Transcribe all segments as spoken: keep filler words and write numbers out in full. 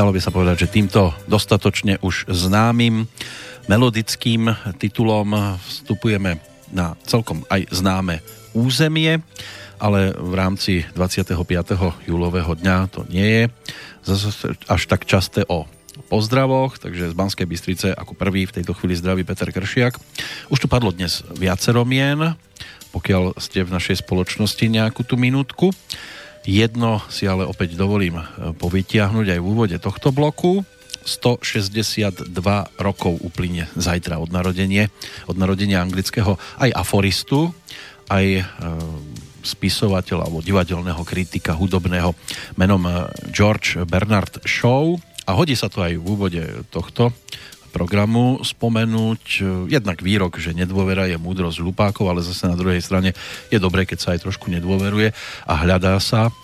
dalo by sa povedať, že týmto dostatočne už známym melodickým titulom vstupujeme na celkom aj známe územie, ale v rámci dvadsiateho piateho júlového dňa to nie je zase až tak časté o pozdravoch, takže z Banskej Bystrice ako prvý v tejto chvíli zdraví Peter Kršiak. Už tu padlo dnes viacero mien, pokiaľ ste v našej spoločnosti nejakú tú minútku. Jedno si ale opäť dovolím povytiahnuť aj v úvode tohto bloku. stošesťdesiatdva rokov uplynie zajtra od narodenia, od narodenia anglického aj aforistu, aj e, spisovateľa alebo divadelného kritika hudobného menom George Bernard Shaw. A hodí sa to aj v úvode tohto programu spomenúť jednak výrok, že nedôvera je múdrosť hlupákov, ale zase na druhej strane je dobré, keď sa aj trošku nedôveruje a hľadá sa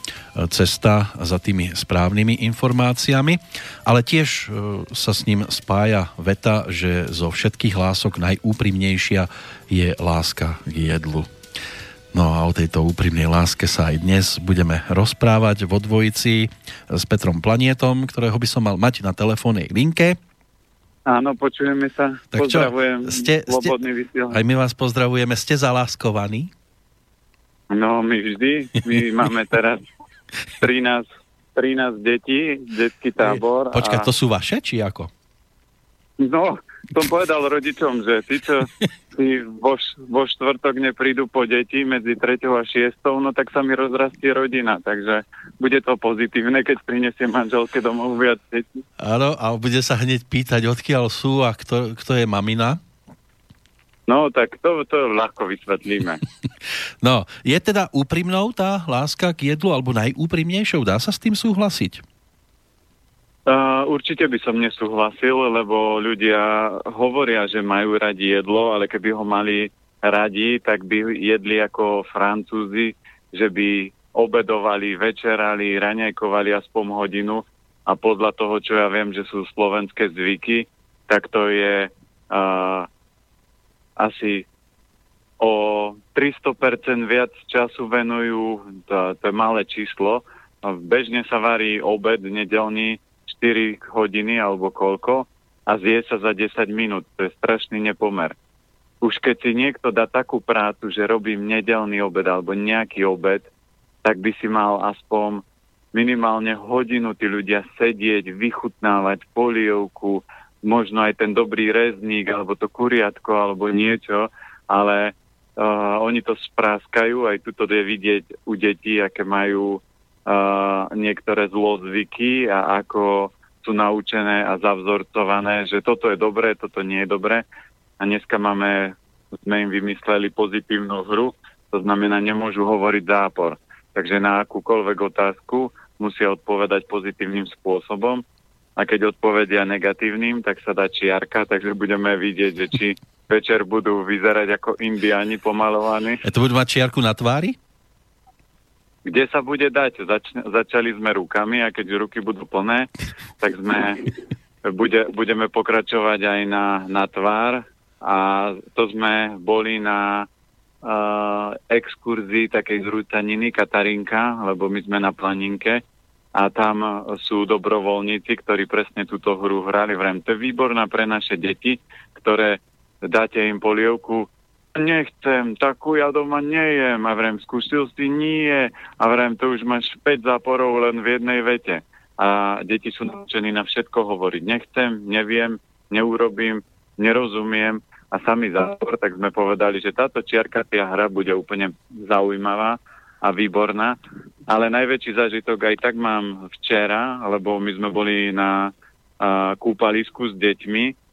cesta za tými správnymi informáciami, ale tiež sa s ním spája veta, že zo všetkých lások najúprimnejšia je láska k jedlu. No a o tejto úprimnej láske sa aj dnes budeme rozprávať vo dvojici s Petrom Planietom, ktorého by som mal mať na telefónnej linke. Áno, počujeme sa. Tak pozdravujem. Ste, slobodný ste, vysielač. Aj my vás pozdravujeme. Ste zaláskovaní? No, my vždy. My máme teraz trinásť, trinásť detí, detský tábor. Počkaj, a... to sú vaše, či ako? No, som povedal rodičom, že tí, čo tí vo, vo štvrtok neprídu po deti medzi treťou a šiestou, no tak sa mi rozrastie rodina, takže bude to pozitívne, keď prinesie manželke domov viac detí. Áno, a bude sa hneď pýtať, odkiaľ sú a kto, kto je mamina? No, tak to, to ľahko vysvetlíme. No, je teda úprimnou tá láska k jedlu, alebo najúprimnejšou? Dá sa s tým súhlasiť? Uh, určite by som nesúhlasil, lebo ľudia hovoria, že majú radi jedlo, ale keby ho mali radi, tak by jedli ako Francúzi, že by obedovali, večerali, raňajkovali aspoň hodinu a podľa toho, čo ja viem, že sú slovenské zvyky, tak to je uh, asi o tristo percent viac času venujú, to, to je malé číslo, bežne sa varí obed nedeľný, štyri hodiny alebo koľko a zje sa za desať minút. To je strašný nepomer. Už keď si niekto dá takú prácu, že robím nedeľný obed alebo nejaký obed, tak by si mal aspoň minimálne hodinu tí ľudia sedieť, vychutnávať polievku, možno aj ten dobrý rezník alebo to kuriatko alebo niečo, ale uh, oni to spráskajú, aj tuto je vidieť u detí, aké majú Uh, niektoré zlozvyky a ako sú naučené a zavzorcované, že toto je dobré, toto nie je dobré. A dneska máme, sme im vymysleli pozitívnu hru, to znamená, nemôžu hovoriť zápor. Takže na akúkoľvek otázku musia odpovedať pozitívnym spôsobom a keď odpovedia negatívnym, tak sa dá čiarka, takže budeme vidieť, že či večer budú vyzerať ako indiáni pomalovaní. A to budú mať čiarku na tvári? Kde sa bude dať? Zač- začali sme rukami a keď ruky budú plné, tak sme bude, budeme pokračovať aj na, na tvár a to sme boli na uh, exkurzii takej zrúcaniny Katarinka, lebo my sme na Planinke a tam sú dobrovoľníci, ktorí presne túto hru hrali v rem. To je výborná pre naše deti, ktoré dáte im polievku, nechcem, takú ja doma nejem a vrem, skúšil si, nie a vrem, to už máš päť záporov len v jednej vete a deti sú naučení na všetko hovoriť nechcem, neviem, neurobím, nerozumiem a sami zápor, tak sme povedali, že táto čiarkacia hra bude úplne zaujímavá a výborná, ale najväčší zážitok aj tak mám včera, lebo my sme boli na a, kúpalisku s deťmi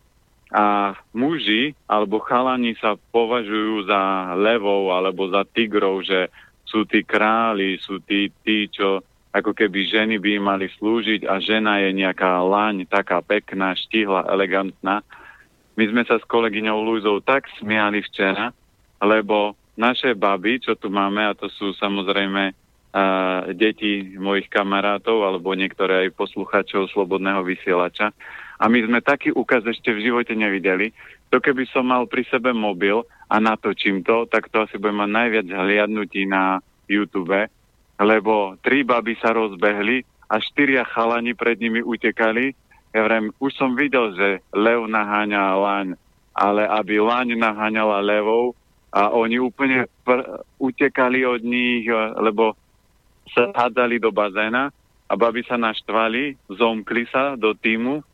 a muži alebo chalani sa považujú za levou alebo za tigrov, že sú tí králi, sú tí, tí, čo ako keby ženy by mali slúžiť a žena je nejaká laň, taká pekná, štihla, elegantná. My sme sa s kolegyňou Lujzou tak smiali včera, lebo naše baby, čo tu máme, a to sú samozrejme uh, deti mojich kamarátov alebo niektoré aj poslucháčov Slobodného vysielača, a my sme taký úkaz ešte v živote nevideli. To keby som mal pri sebe mobil a natočím to, tak to asi bude mať najviac hliadnutí na YouTube, lebo tri baby sa rozbehli a štyria chalani pred nimi utekali. Ja vrem, už som videl, že lev naháňa laň, ale aby laň naháňala levou a oni úplne pr- utekali od nich, lebo sa hádali do bazéna a babi sa naštvali, zomkli sa do týmu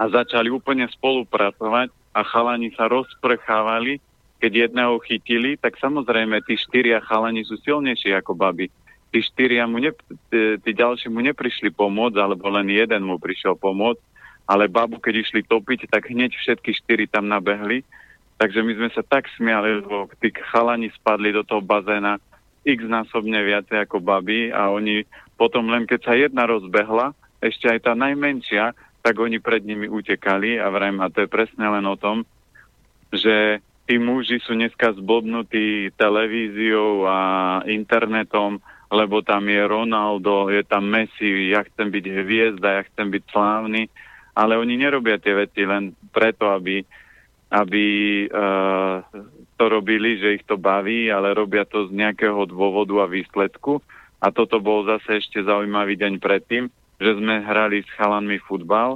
a začali úplne spolupracovať a chalani sa rozprchávali. Keď jedného chytili, tak samozrejme tí štyria chalani sú silnejší ako babi. Tí štyria mu ne, tí ďalší mu neprišli pomôcť, alebo len jeden mu prišiel pomôcť, ale babu, keď išli topiť, tak hneď všetky štyri tam nabehli. Takže my sme sa tak smiali, lebo tí chalani spadli do toho bazéna x-násobne viacej ako baby a oni potom len keď sa jedna rozbehla, ešte aj tá najmenšia, tak oni pred nimi utekali a vrajím, a to je presne len o tom, že tí muži sú dneska zblbnutí televíziou a internetom, lebo tam je Ronaldo, je tam Messi, ja chcem byť hviezda, ja chcem byť slávny, ale oni nerobia tie veci len preto, aby, aby uh, to robili, že ich to baví, ale robia to z nejakého dôvodu a výsledku. A toto bol zase ešte zaujímavý deň predtým, že sme hrali s chalanmi futbal.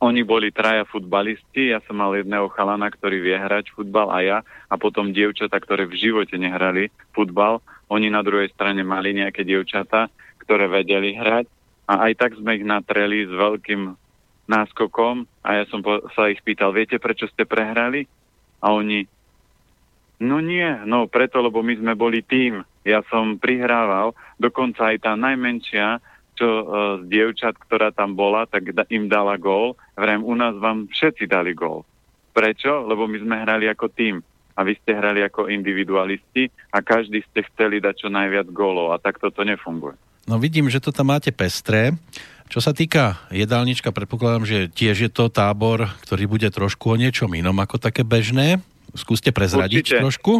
Oni boli traja futbalisti, ja som mal jedného chalana, ktorý vie hrať futbal a ja, a potom dievčatá, ktoré v živote nehrali futbal. Oni na druhej strane mali nejaké dievčatá, ktoré vedeli hrať a aj tak sme ich natreli s veľkým náskokom a ja som sa ich pýtal, viete, prečo ste prehrali? A oni, no nie, no preto, lebo my sme boli tým. Ja som prihrával, dokonca aj tá najmenšia, čo e, z dievčat, ktorá tam bola, tak da, im dala gól. Vrem, u nás vám všetci dali gól. Prečo? Lebo my sme hrali ako tým. A vy ste hrali ako individualisti a každý ste chceli dať čo najviac gólov a takto to nefunguje. No vidím, že to tam máte pestré. Čo sa týka jedálnička, predpokladám, že tiež je to tábor, ktorý bude trošku o niečom inom ako také bežné. Skúste prezradiť Určite. trošku?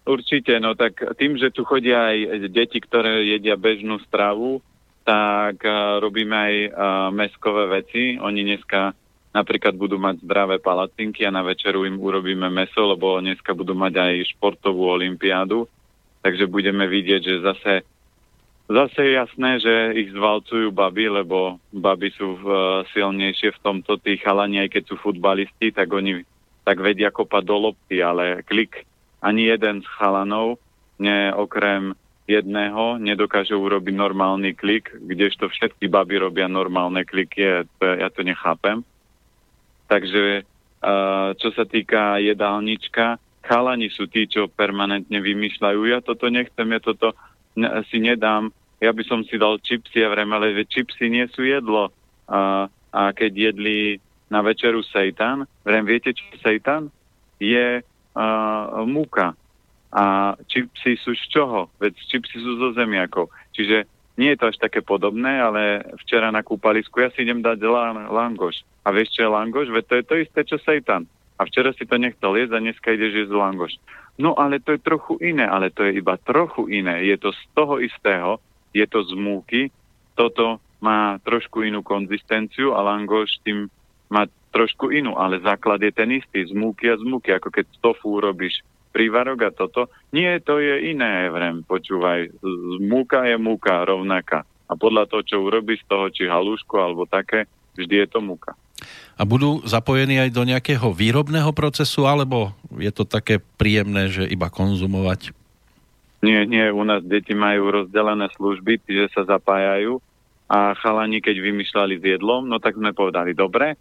Určite, no tak tým, že tu chodia aj deti, ktoré jedia bežnú stravu, tak uh, robíme aj uh, meskové veci. Oni dneska napríklad budú mať zdravé palacinky a na večeru im urobíme mäso, lebo dneska budú mať aj športovú olympiádu. Takže budeme vidieť, že zase, zase je jasné, že ich zvalcujú baby, lebo baby sú v, silnejšie v tomto. Tí chalani, aj keď sú futbalisti, tak oni tak vedia kopať do lopty, ale klik ani jeden z chalanov, ne, okrem jedného, nedokáže urobiť normálny klik, kdežto všetky baby robia normálne kliky, ja to nechápem. Takže čo sa týka jedálnička, chalani sú tí, čo permanentne vymýšľajú. Ja toto nechcem, ja toto si nedám. Ja by som si dal čipsy, ja vrem, ale čipsy nie sú jedlo. A, a keď jedli na večeru seitan, vrem, viete, čo seitan? Je a, múka. A čipsy sú z čoho? Veď čipsy sú zo zemiakov. Čiže nie je to až také podobné, ale včera na kúpalisku ja si idem dať langoš. A vieš, čo je langoš? Veď to je to isté, čo seitan. A včera si to nechcel jesť a dneska ideš jesť langoš. No ale to je trochu iné, ale to je iba trochu iné. Je to z toho istého, je to z múky, toto má trošku inú konzistenciu a langoš tým má trošku inú, ale základ je ten istý, z múky a z múky, ako keď z tofu urobíš prívarok a toto. Nie, to je iné, vrem, počúvaj, z múka je múka rovnaká. A podľa toho, čo urobíš z toho, či halúšku alebo také, vždy je to múka. A budú zapojení aj do nejakého výrobného procesu, alebo je to také príjemné, že iba konzumovať? Nie, nie, u nás deti majú rozdelené služby, že sa zapájajú a chalani, keď vymýšľali s jedlom, no tak sme povedali, dobre,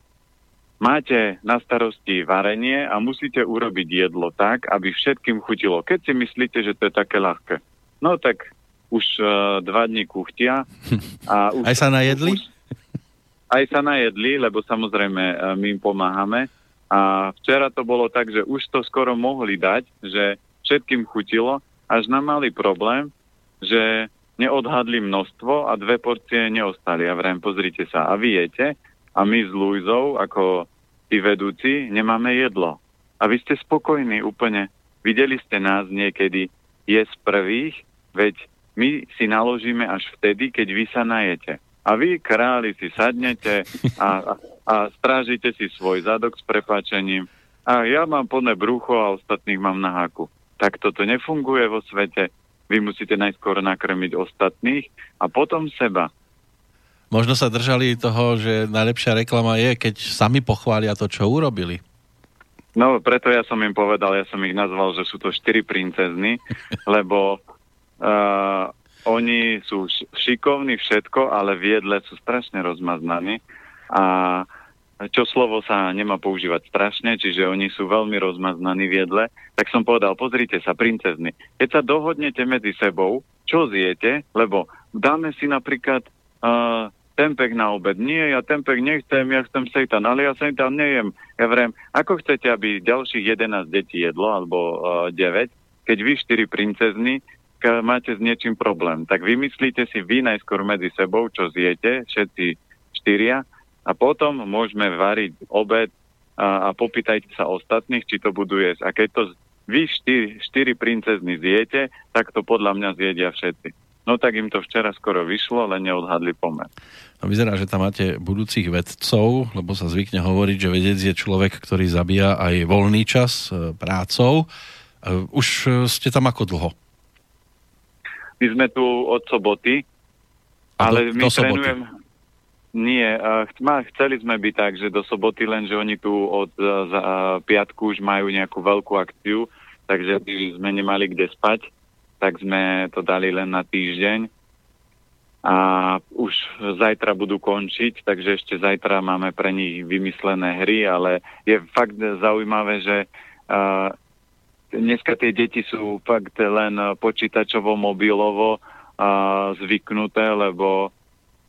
máte na starosti varenie a musíte urobiť jedlo tak, aby všetkým chutilo. Keď si myslíte, že to je také ľahké, no tak už uh, dva dni kuchtia. A už, aj sa najedli? Už, Aj sa najedli, lebo samozrejme my im pomáhame. A včera to bolo tak, že už to skoro mohli dať, že všetkým chutilo, až nám mali problém, že neodhadli množstvo a dve porcie neostali. Ja vrem, pozrite sa, a vy jete, a my s Lujzou, ako tí vedúci, nemáme jedlo. A vy ste spokojní úplne. Videli ste nás niekedy jesť prvých, veď my si naložíme až vtedy, keď vy sa najete. A vy, králi, si sadnete a, a, a strážite si svoj zadok s prepáčením. A ja mám plné brucho a ostatných mám na háku. Tak toto nefunguje vo svete. Vy musíte najskôr nakrmiť ostatných a potom seba. Možno sa držali toho, že najlepšia reklama je, keď sami pochvália to, čo urobili. No, preto ja som im povedal, ja som ich nazval, že sú to štyri princezny, lebo uh, oni sú šikovní všetko, ale v jedle sú strašne rozmaznaní a čo slovo sa nemá používať strašne, čiže oni sú veľmi rozmaznaní v jedle, tak som povedal, pozrite sa, princezny, keď sa dohodnete medzi sebou, čo zjete, lebo dáme si napríklad uh, tempeh na obed. Nie, ja tempeh nechcem, ja chcem seitan, ale ja seitan nejem. Ja vrem, ako chcete, aby ďalších jedenásť detí jedlo, alebo uh, deväť, keď vy štyri princezny k- máte s niečím problém. Tak vymyslíte si vy najskôr medzi sebou, čo zjete, všetci štyria, a potom môžeme variť obed a, a popýtajte sa ostatných, či to budú jesť. A keď to vy štyri, štyri princezny zjete, tak to podľa mňa zjedia všetci. No tak im to včera skoro vyšlo, len neodhadli pomer. No vyzerá, že tam máte budúcich vedcov, lebo sa zvykne hovoriť, že vedec je človek, ktorý zabíja aj voľný čas prácou. Už ste tam ako dlho? My sme tu od soboty, a ale do, my do trenujeme... Soboty. Nie, chceli sme byť tak, že do soboty, lenže oni tu od piatku už majú nejakú veľkú akciu, takže sme nemali kde spať. Tak sme to dali len na týždeň a už zajtra budú končiť, takže ešte zajtra máme pre nich vymyslené hry, ale je fakt zaujímavé, že uh, dneska tie deti sú fakt len počítačovo, mobilovo uh, zvyknuté, lebo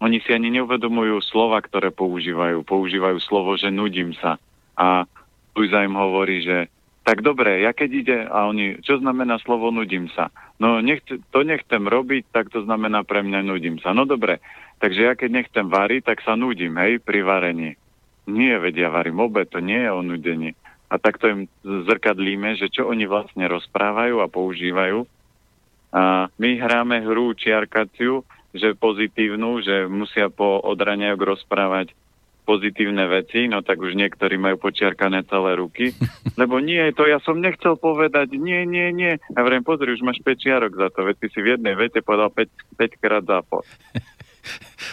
oni si ani neuvedomujú slova, ktoré používajú. Používajú slovo, že nudím sa. A Lujza im hovorí, že tak dobre, ja keď ide, a oni, čo znamená slovo nudím sa? No nechce, to nechcem robiť, tak to znamená pre mňa nudím sa. No dobre, takže ja keď nechcem variť, tak sa nudím, hej, pri varení. Nie, vedia, varím obed, to nie je o nudení. A takto im zrkadlíme, že čo oni vlastne rozprávajú a používajú. A my hráme hru čiarkaciu, že pozitívnu, že musia po odraňajok rozprávať pozitívne veci, no tak už niektorí majú počiarkané celé ruky, lebo nie, to ja som nechcel povedať, nie, nie, nie. Ja vrem, pozri, už máš päť čiarok za to, veď ty si v jednej vete povedal päť krát za po.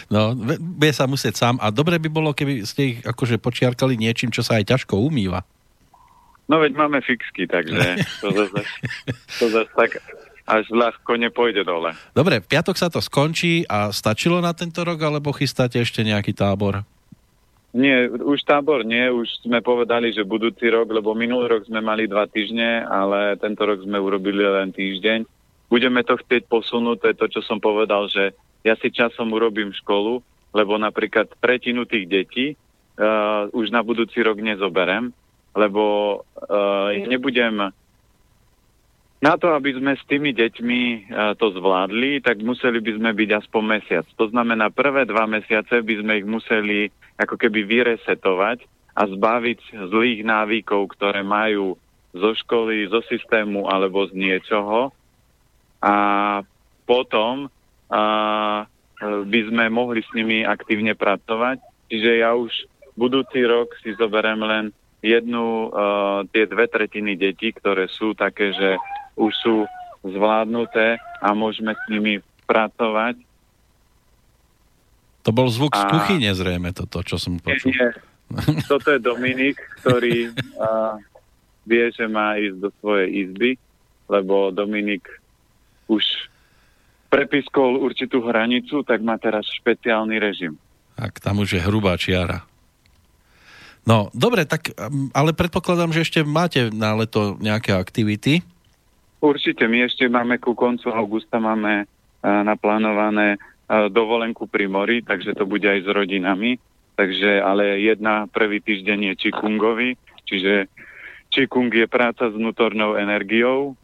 No, bude sa musieť sám a dobre by bolo, keby ste ich akože počiarkali niečím, čo sa aj ťažko umýva. No, veď máme fixky, takže to zase, to zase tak... až ľahko nepôjde dole. Dobre, v piatok sa to skončí a stačilo na tento rok, alebo chystáte ešte nejaký tábor? Nie, už tábor nie, už sme povedali, že budúci rok, lebo minulý rok sme mali dva týždne, ale tento rok sme urobili len týždeň. Budeme to chcieť posunúť, to je to, čo som povedal, že ja si časom urobím školu, lebo napríklad tretinu tých detí uh, už na budúci rok nezoberem, lebo uh, nebudem... Na to, aby sme s tými deťmi to zvládli, tak museli by sme byť aspoň mesiac. To znamená, prvé dva mesiace by sme ich museli ako keby vyresetovať a zbaviť zlých návykov, ktoré majú zo školy, zo systému alebo z niečoho. A potom a, by sme mohli s nimi aktívne pracovať. Čiže ja už budúci rok si zoberiem len jednu, a, tie dve tretiny detí, ktoré sú také, že už sú zvládnuté a môžeme s nimi pracovať. To bol zvuk a... z kuchyne zrejme toto, čo som počul. Nie, nie. Toto je Dominik, ktorý uh, vie, že má ísť do svojej izby, lebo Dominik už prepiskol určitú hranicu, tak má teraz špeciálny režim. Tak tam už je hrubá čiara. No, dobre, tak ale predpokladám, že ešte máte na leto nejaké aktivity. Určite, my ešte máme ku koncu augusta máme uh, naplánované uh, dovolenku pri mori, takže to bude aj s rodinami. Takže, ale jedna prvý týždeň je Čikungovi, čiže Čikung je práca s vnútornou energiou.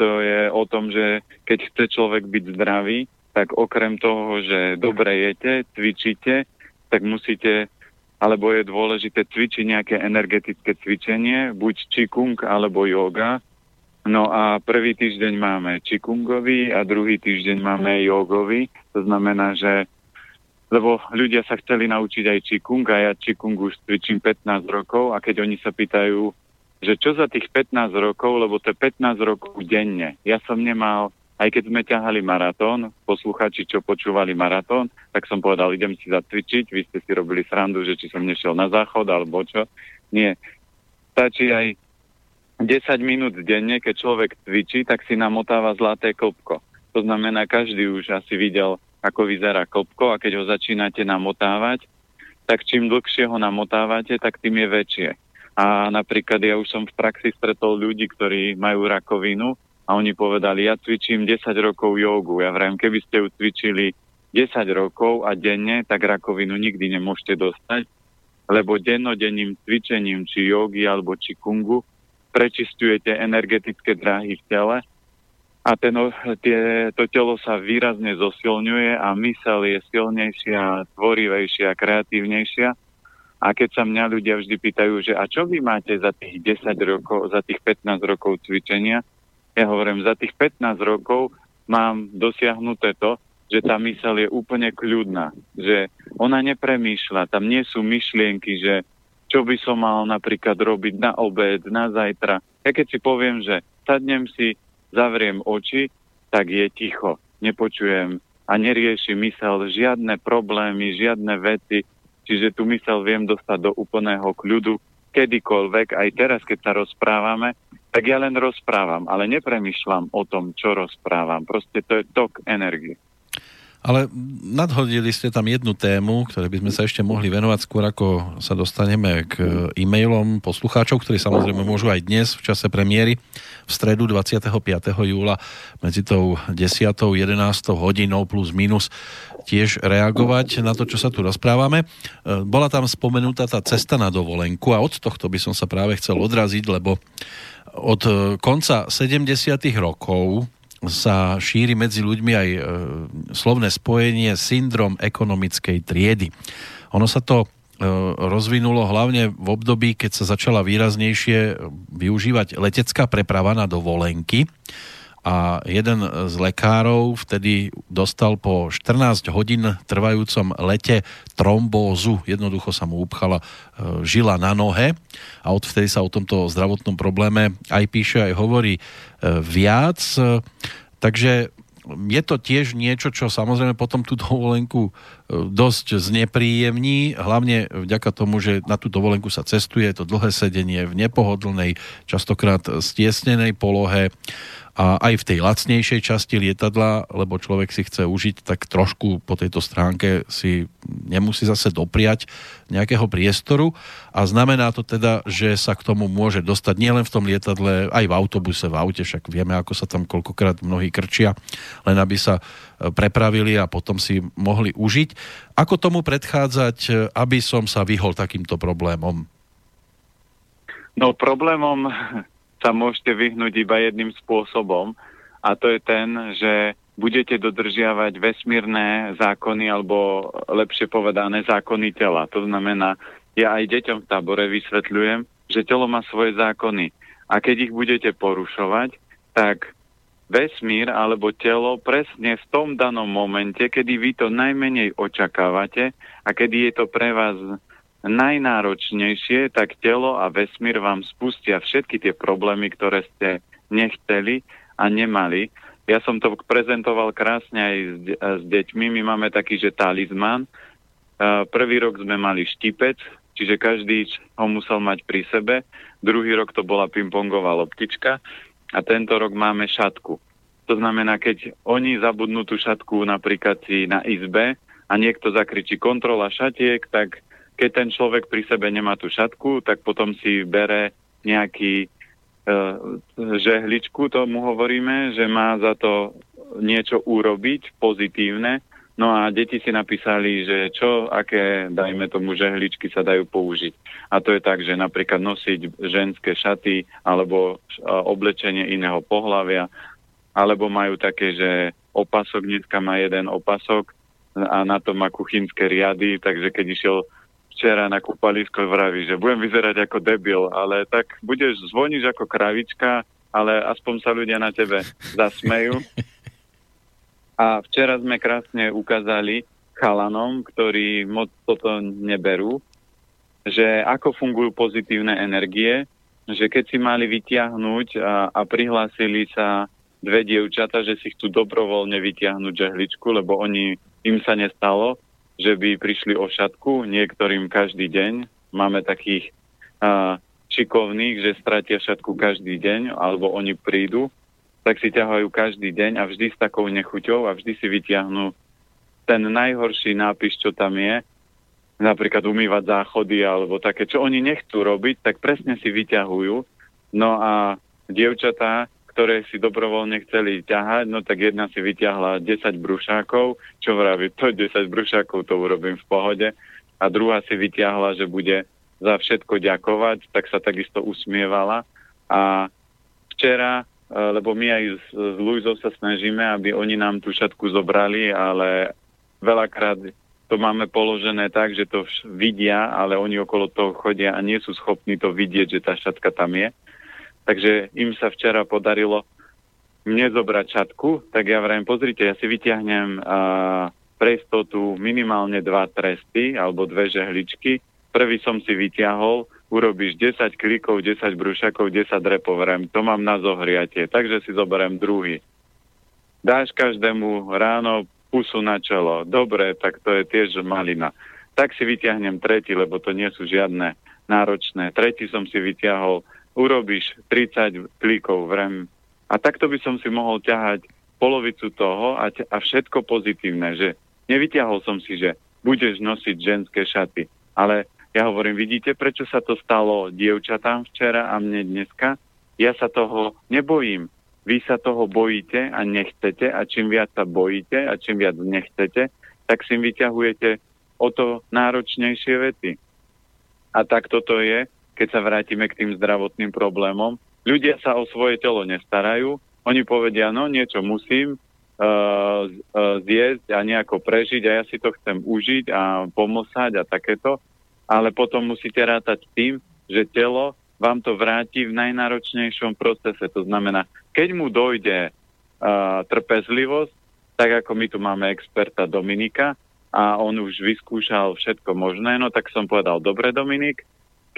To je o tom, že keď chce človek byť zdravý, tak okrem toho, že dobre jete, cvičíte, tak musíte, alebo je dôležité cvičiť nejaké energetické cvičenie, buď Čikung alebo jóga. No a prvý týždeň máme Čikungovi a druhý týždeň máme Jógovi. To znamená, že lebo ľudia sa chceli naučiť aj Čikung a ja Čikung už cvičím pätnásť rokov a keď oni sa pýtajú, že čo za tých pätnásť rokov, lebo to je pätnásť rokov denne. Ja som nemal aj keď sme ťahali maratón, poslucháči, čo počúvali maratón, tak som povedal, idem si zatvičiť, vy ste si robili srandu, že či som nešiel na záchod alebo čo. Nie, stačí aj desať minút denne, keď človek cvičí, tak si namotáva zlaté klopko. To znamená, každý už asi videl, ako vyzerá klopko, a keď ho začínate namotávať, tak čím dlhšie ho namotávate, tak tým je väčšie. A napríklad ja už som v praxi stretol ľudí, ktorí majú rakovinu, a oni povedali, ja cvičím desať rokov jógu. Ja vrajím, keby ste ju cvičili desať rokov a denne, tak rakovinu nikdy nemôžete dostať, lebo dennodenným cvičením či jógy alebo čikungu prečistujete energetické dráhy v tele a ten, tie, to telo sa výrazne zosilňuje a myseľ je silnejšia, tvorivejšia, kreatívnejšia. A keď sa mňa ľudia vždy pýtajú, že a čo vy máte za tých desať rokov, za tých pätnásť rokov cvičenia, ja hovorím, za tých pätnásť rokov mám dosiahnuté to, že tá myseľ je úplne kľudná, že ona nepremýšľa, tam nie sú myšlienky, že čo by som mal napríklad robiť na obed, na zajtra. Ja keď si poviem, že sadnem si, zavriem oči, tak je ticho, nepočujem a nerieši myseľ žiadne problémy, žiadne veci, čiže tú myseľ viem dostať do úplného kľudu kedykoľvek, aj teraz, keď sa rozprávame, tak ja len rozprávam, ale nepremýšľam o tom, čo rozprávam. Proste to je tok energie. Ale nadhodili ste tam jednu tému, ktoré by sme sa ešte mohli venovať skôr, ako sa dostaneme k e-mailom poslucháčov, ktorí samozrejme môžu aj dnes v čase premiéry v stredu dvadsiateho piateho júla medzi tou desiatou a jedenástou hodinou plus minus tiež reagovať na to, čo sa tu rozprávame. Bola tam spomenutá tá cesta na dovolenku a od tohto by som sa práve chcel odraziť, lebo od konca sedemdesiatych rokov sa šíri medzi ľuďmi aj e, slovné spojenie syndrom ekonomickej triedy. Ono sa to e, rozvinulo hlavne v období, keď sa začala výraznejšie využívať letecká preprava na dovolenky a jeden z lekárov vtedy dostal po štrnásť hodín trvajúcom lete trombózu. Jednoducho sa mu upchala žila na nohe a odvtedy sa o tomto zdravotnom probléme aj píše, aj hovorí viac. Takže je to tiež niečo, čo samozrejme potom tú dovolenku dosť znepríjemní, hlavne vďaka tomu, že na tú dovolenku sa cestuje, to dlhé sedenie v nepohodlnej, častokrát stiesnenej polohe a aj v tej lacnejšej časti lietadla, lebo človek si chce užiť, tak trošku po tejto stránke si nemusí zase dopriať nejakého priestoru a znamená to teda, že sa k tomu môže dostať nielen v tom lietadle, aj v autobuse, v aute, však vieme, ako sa tam koľkokrát mnohí krčia, len aby sa prepravili a potom si mohli užiť. Ako tomu predchádzať, aby som sa vyhol takýmto problémom? No problémom sa môžete vyhnúť iba jedným spôsobom a to je ten, že budete dodržiavať vesmírne zákony alebo lepšie povedané zákony tela. To znamená, ja aj deťom v tábore vysvetľujem, že telo má svoje zákony a keď ich budete porušovať, tak vesmír alebo telo presne v tom danom momente, kedy vy to najmenej očakávate a kedy je to pre vás najnáročnejšie, tak telo a vesmír vám spustia všetky tie problémy, ktoré ste nechceli a nemali. Ja som to prezentoval krásne aj s, de- s deťmi. My máme taký, že talizman. Prvý rok sme mali štipec, čiže každý ho musel mať pri sebe. Druhý rok to bola pingpongová loptička. A tento rok máme šatku. To znamená, keď oni zabudnú tú šatku napríklad si na izbe a niekto zakričí kontrola šatiek, tak keď ten človek pri sebe nemá tú šatku, tak potom si bere nejaký e, žehličku, tomu hovoríme, že má za to niečo urobiť pozitívne. No a deti si napísali, že čo, aké, dajme tomu, žehličky sa dajú použiť. A to je tak, že napríklad nosiť ženské šaty alebo oblečenie iného pohlavia, alebo majú také, že opasok, dneska má jeden opasok a na to má kuchynské riady, takže keď išiel včera na kúpalisko, vraví, že budem vyzerať ako debil, ale tak budeš, zvoníš ako kravička, ale aspoň sa ľudia na tebe zasmejú. A včera sme krásne ukázali chalanom, ktorí moc toto neberú, že ako fungujú pozitívne energie, že keď si mali vytiahnuť a, a prihlásili sa dve dievčata, že si chcú dobrovoľne vytiahnuť žehličku, lebo oni, im sa nestalo, že by prišli o šatku, niektorým každý deň. Máme takých uh, šikovných, že stratia šatku každý deň, alebo oni prídu, tak si ťahajú každý deň a vždy s takou nechuťou a vždy si vytiahnu ten najhorší nápis, čo tam je, napríklad umývať záchody alebo také, čo oni nechcú robiť, tak presne si vyťahujú. No a dievčatá, ktoré si dobrovoľne chceli ťahať, no tak jedna si vyťahla desať brušákov, čo vraví, to desať brušákov to urobím v pohode. A druhá si vyťahla, že bude za všetko ďakovať, tak sa takisto usmievala. A včera, lebo my aj s, s Lujzou sa snažíme, aby oni nám tú šatku zobrali, ale veľakrát to máme položené tak, že to vidia, ale oni okolo toho chodia a nie sú schopní to vidieť, že tá šatka tam je. Takže im sa včera podarilo mne zobrať šatku, tak ja vrajím, pozrite, ja si vyťahnem uh, pre istotu minimálne dva tresty alebo dve žehličky. Prvý som si vyťahol, urobíš desať klikov, desať brúšakov, desať repov, vrajím, to mám na zohriatie, takže si zoberiem druhý. Dáš každému ráno pusu na čelo. Dobre, tak to je tiež malina. Tak si vyťahnem tretí, lebo to nie sú žiadne náročné. Tretí som si vyťahol, urobíš tridsať klikov, vrem. A takto by som si mohol ťahať polovicu toho a, t- a všetko pozitívne, že nevyťahol som si, že budeš nosiť ženské šaty. Ale ja hovorím, vidíte, prečo sa to stalo dievčatám včera a mne dneska? Ja sa toho nebojím. Vy sa toho bojíte a nechcete a čím viac sa bojíte a čím viac nechcete, tak si vyťahujete o to náročnejšie veci. A tak toto je, keď sa vrátime k tým zdravotným problémom. Ľudia sa o svoje telo nestarajú, oni povedia, no niečo musím uh, zjesť a nejako prežiť a ja si to chcem užiť a pomôcť a takéto, ale potom musíte rátať tým, že telo vám to vráti v najnáročnejšom procese. To znamená, keď mu dojde uh, trpezlivosť, tak ako my tu máme experta Dominika a on už vyskúšal všetko možné, no tak som povedal, dobre Dominik,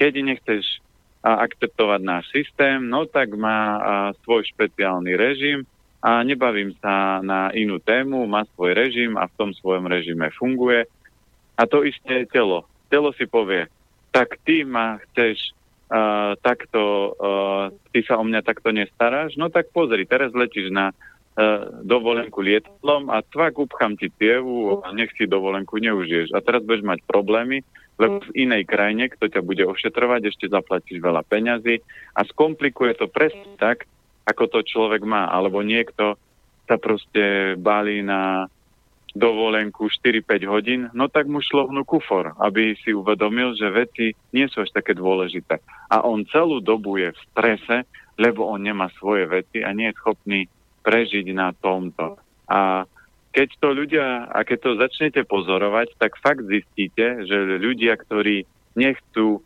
keď nechceš uh, akceptovať náš systém, no tak má uh, svoj špeciálny režim a nebavím sa na inú tému, má svoj režim a v tom svojom režime funguje. A to isté je telo. Telo si povie, tak ty ma chceš Uh, takto, uh, ty sa o mňa takto nestaráš, no tak pozri, teraz letíš na uh, dovolenku lietadlom a tvak upchám ti cievu a nech si dovolenku neužiješ. A teraz budeš mať problémy, lebo v inej krajine, kto ťa bude ošetrovať, ešte zaplatíš veľa peňazí a skomplikuje to presne tak, ako to človek má. Alebo niekto sa proste balí na dovolenku štyri päť hodín, no tak mu šlohnú kufor, aby si uvedomil, že veci nie sú až také dôležité. A on celú dobu je v strese, lebo on nemá svoje veci a nie je schopný prežiť na tomto. A keď to ľudia, a keď to začnete pozorovať, tak fakt zistíte, že ľudia, ktorí nechcú,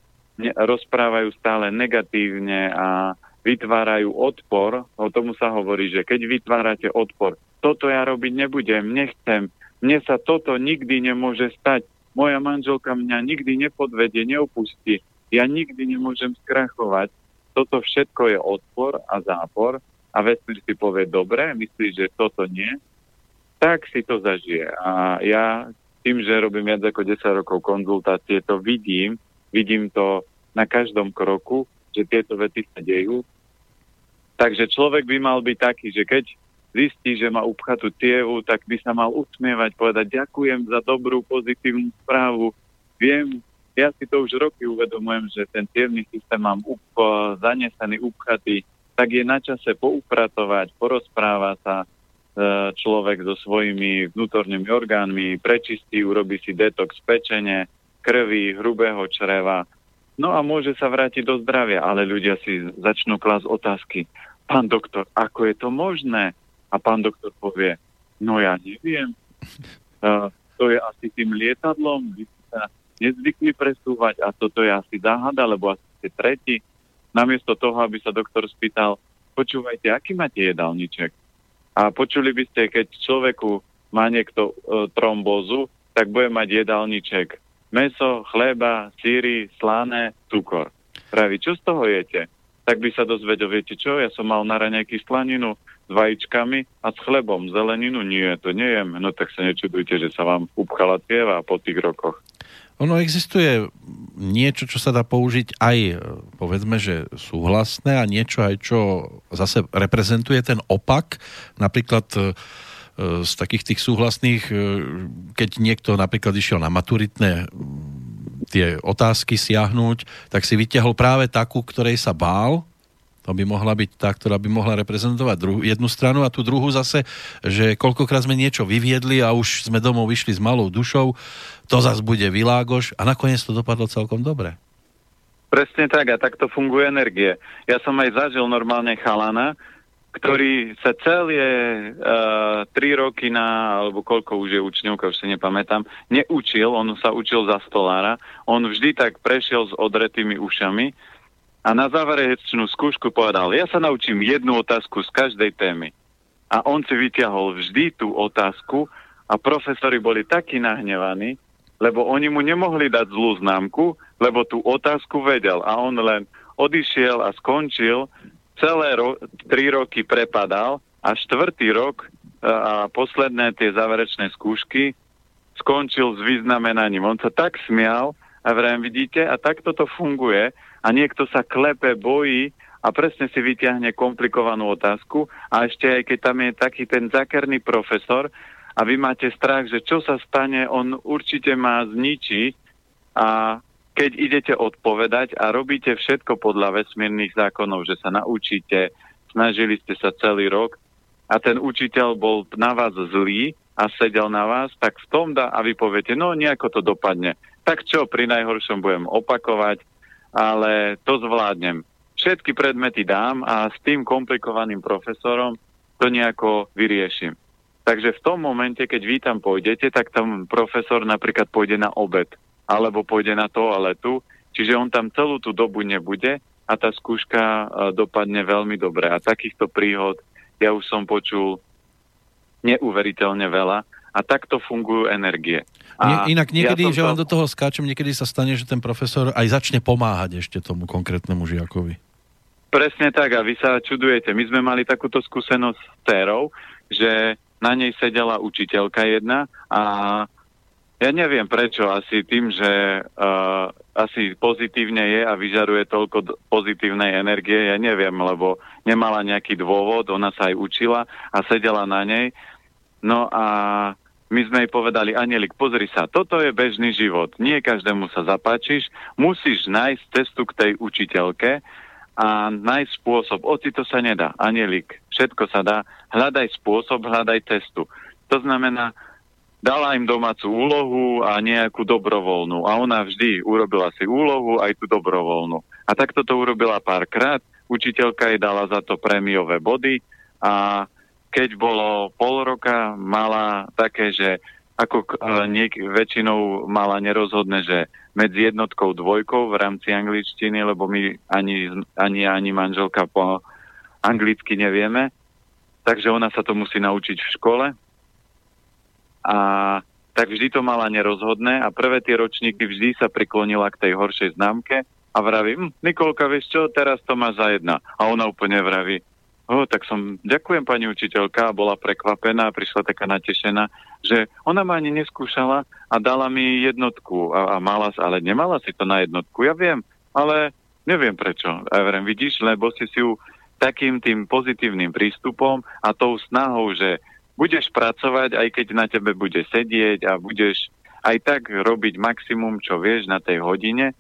rozprávajú stále negatívne a vytvárajú odpor, o tomu sa hovorí, že keď vytvárate odpor, toto ja robiť nebudem, nechcem, mne sa toto nikdy nemôže stať, moja manželka mňa nikdy nepodvedie, neopustí, ja nikdy nemôžem skrachovať. Toto všetko je odpor a zápor a veselý si povie, dobre, myslíš, že toto nie, tak si to zažije. A ja tým, že robím viac ako desať rokov konzultácie, to vidím, vidím to na každom kroku, že tieto veci sa dejú. Takže človek by mal byť taký, že keď zistí, že má upchatú tievu, tak by sa mal usmievať, povedať ďakujem za dobrú, pozitívnu správu. Viem, ja si to už roky uvedomujem, že ten tievný systém mám up, zanesený, upchatý, tak je na čase poupratovať, porozpráva sa e, človek so svojimi vnútornými orgánmi, prečistí, urobí si detox pečene, krvi, hrubého čreva, no a môže sa vrátiť do zdravia, ale ľudia si začnú klásť otázky. Pán doktor, ako je to možné? A pán doktor povie, no ja neviem, uh, to je asi tým lietadlom, vy ste sa nezvykli presúvať a toto je asi záhada, lebo asi ste tretí. Namiesto toho, aby sa doktor spýtal, počúvajte, aký máte jedálniček? A počuli by ste, keď človeku má niekto uh, trombózu, tak bude mať jedálniček mäso, chleba, síry, slané, cukor. Praví, čo z toho jete? tak by sa dozvedel, viete čo, ja som mal na raňajky slaninu s vajíčkami a s chlebom, zeleninu, nie, to nejem. No tak sa nečudujte, že sa vám upchala tieva po tých rokoch. Ono existuje niečo, čo sa dá použiť aj, povedzme, že súhlasné a niečo aj, čo zase reprezentuje ten opak. Napríklad z takých tých súhlasných, keď niekto napríklad išiel na maturitné tie otázky siahnuť, tak si vytiahol práve takú, ktorej sa bál. To by mohla byť tá, ktorá by mohla reprezentovať druh- jednu stranu a tú druhú zase, že koľkokrát sme niečo vyviedli a už sme domov vyšli s malou dušou, to zase bude világoš a nakoniec to dopadlo celkom dobre. Presne tak a takto funguje energie. Ja som aj zažil normálne chalana, ktorý sa celé tri uh, roky na, alebo koľko už je učňovka, už si nepamätám, neučil, on sa učil za stolára, on vždy tak prešiel s odretými ušami a na záverečnú skúšku povedal, ja sa naučím jednu otázku z každej témy. A on si vyťahol vždy tú otázku a profesori boli takí nahnevaní, lebo oni mu nemohli dať zlú známku, lebo tú otázku vedel a on len odišiel a skončil. Celé ro- tri roky prepadal a štvrtý rok a posledné tie záverečné skúšky skončil s vyznamenaním. On sa tak smial a vrajím, vidíte, a takto to funguje a niekto sa klepe, bojí a presne si vyťahne komplikovanú otázku a ešte aj keď tam je taký ten zakerný profesor a vy máte strach, že čo sa stane, on určite má zničí a keď idete odpovedať a robíte všetko podľa vesmírnych zákonov, že sa naučíte, snažili ste sa celý rok a ten učiteľ bol na vás zlý a sedel na vás, tak v tom dá a vy poviete, no nejako to dopadne. Tak čo, pri najhoršom budem opakovať, ale to zvládnem. Všetky predmety dám a s tým komplikovaným profesorom to nejako vyriešim. Takže v tom momente, keď vy tam pôjdete, tak tam profesor napríklad pôjde na obed alebo pôjde na toaletu, čiže on tam celú tú dobu nebude a tá skúška dopadne veľmi dobre. A takýchto príhod ja už som počul neuveriteľne veľa a takto fungujú energie. A Nie, inak niekedy, ja že vám tam... do toho skáčem, niekedy sa stane, že ten profesor aj začne pomáhať ešte tomu konkrétnemu žiakovi. Presne tak a vy sa čudujete. My sme mali takúto skúsenosť s Terou, že na nej sedela učiteľka jedna a ja neviem prečo, asi tým, že uh, asi pozitívne je a vyžaruje toľko d- pozitívnej energie, ja neviem, lebo nemala nejaký dôvod, ona sa aj učila a sedela na nej. No a my sme jej povedali, Anelik, pozri sa, toto je bežný život, nie každému sa zapáčiš, musíš nájsť cestu k tej učiteľke a nájsť spôsob, oci to sa nedá, Anelik, všetko sa dá, hľadaj spôsob, hľadaj cestu. To znamená, dala im domácu úlohu a nejakú dobrovoľnú. A ona vždy urobila si úlohu aj tú dobrovoľnú. A takto to urobila párkrát. Učiteľka jej dala za to prémiové body a keď bolo pol roka, mala také, že ako niek- väčšinou mala nerozhodné, že medzi jednotkou dvojkou v rámci angličtiny, lebo my ani, ani, ani manželka po anglicky nevieme, takže ona sa to musí naučiť v škole. A tak vždy to mala nerozhodné a prvé tie ročníky vždy sa priklonila k tej horšej známke a vraví, hm, Nikolka, vieš čo, teraz to máš za jedna. A ona úplne vraví, oh, tak som, ďakujem pani učiteľka, a bola prekvapená a prišla taká natešená, že ona ma ani neskúšala a dala mi jednotku a, a mala, ale nemala si to na jednotku, ja viem, ale neviem prečo. A vrem, vidíš, lebo si si ju takým tým pozitívnym prístupom a tou snahou, že budeš pracovať, aj keď na tebe bude sedieť a budeš aj tak robiť maximum, čo vieš na tej hodine,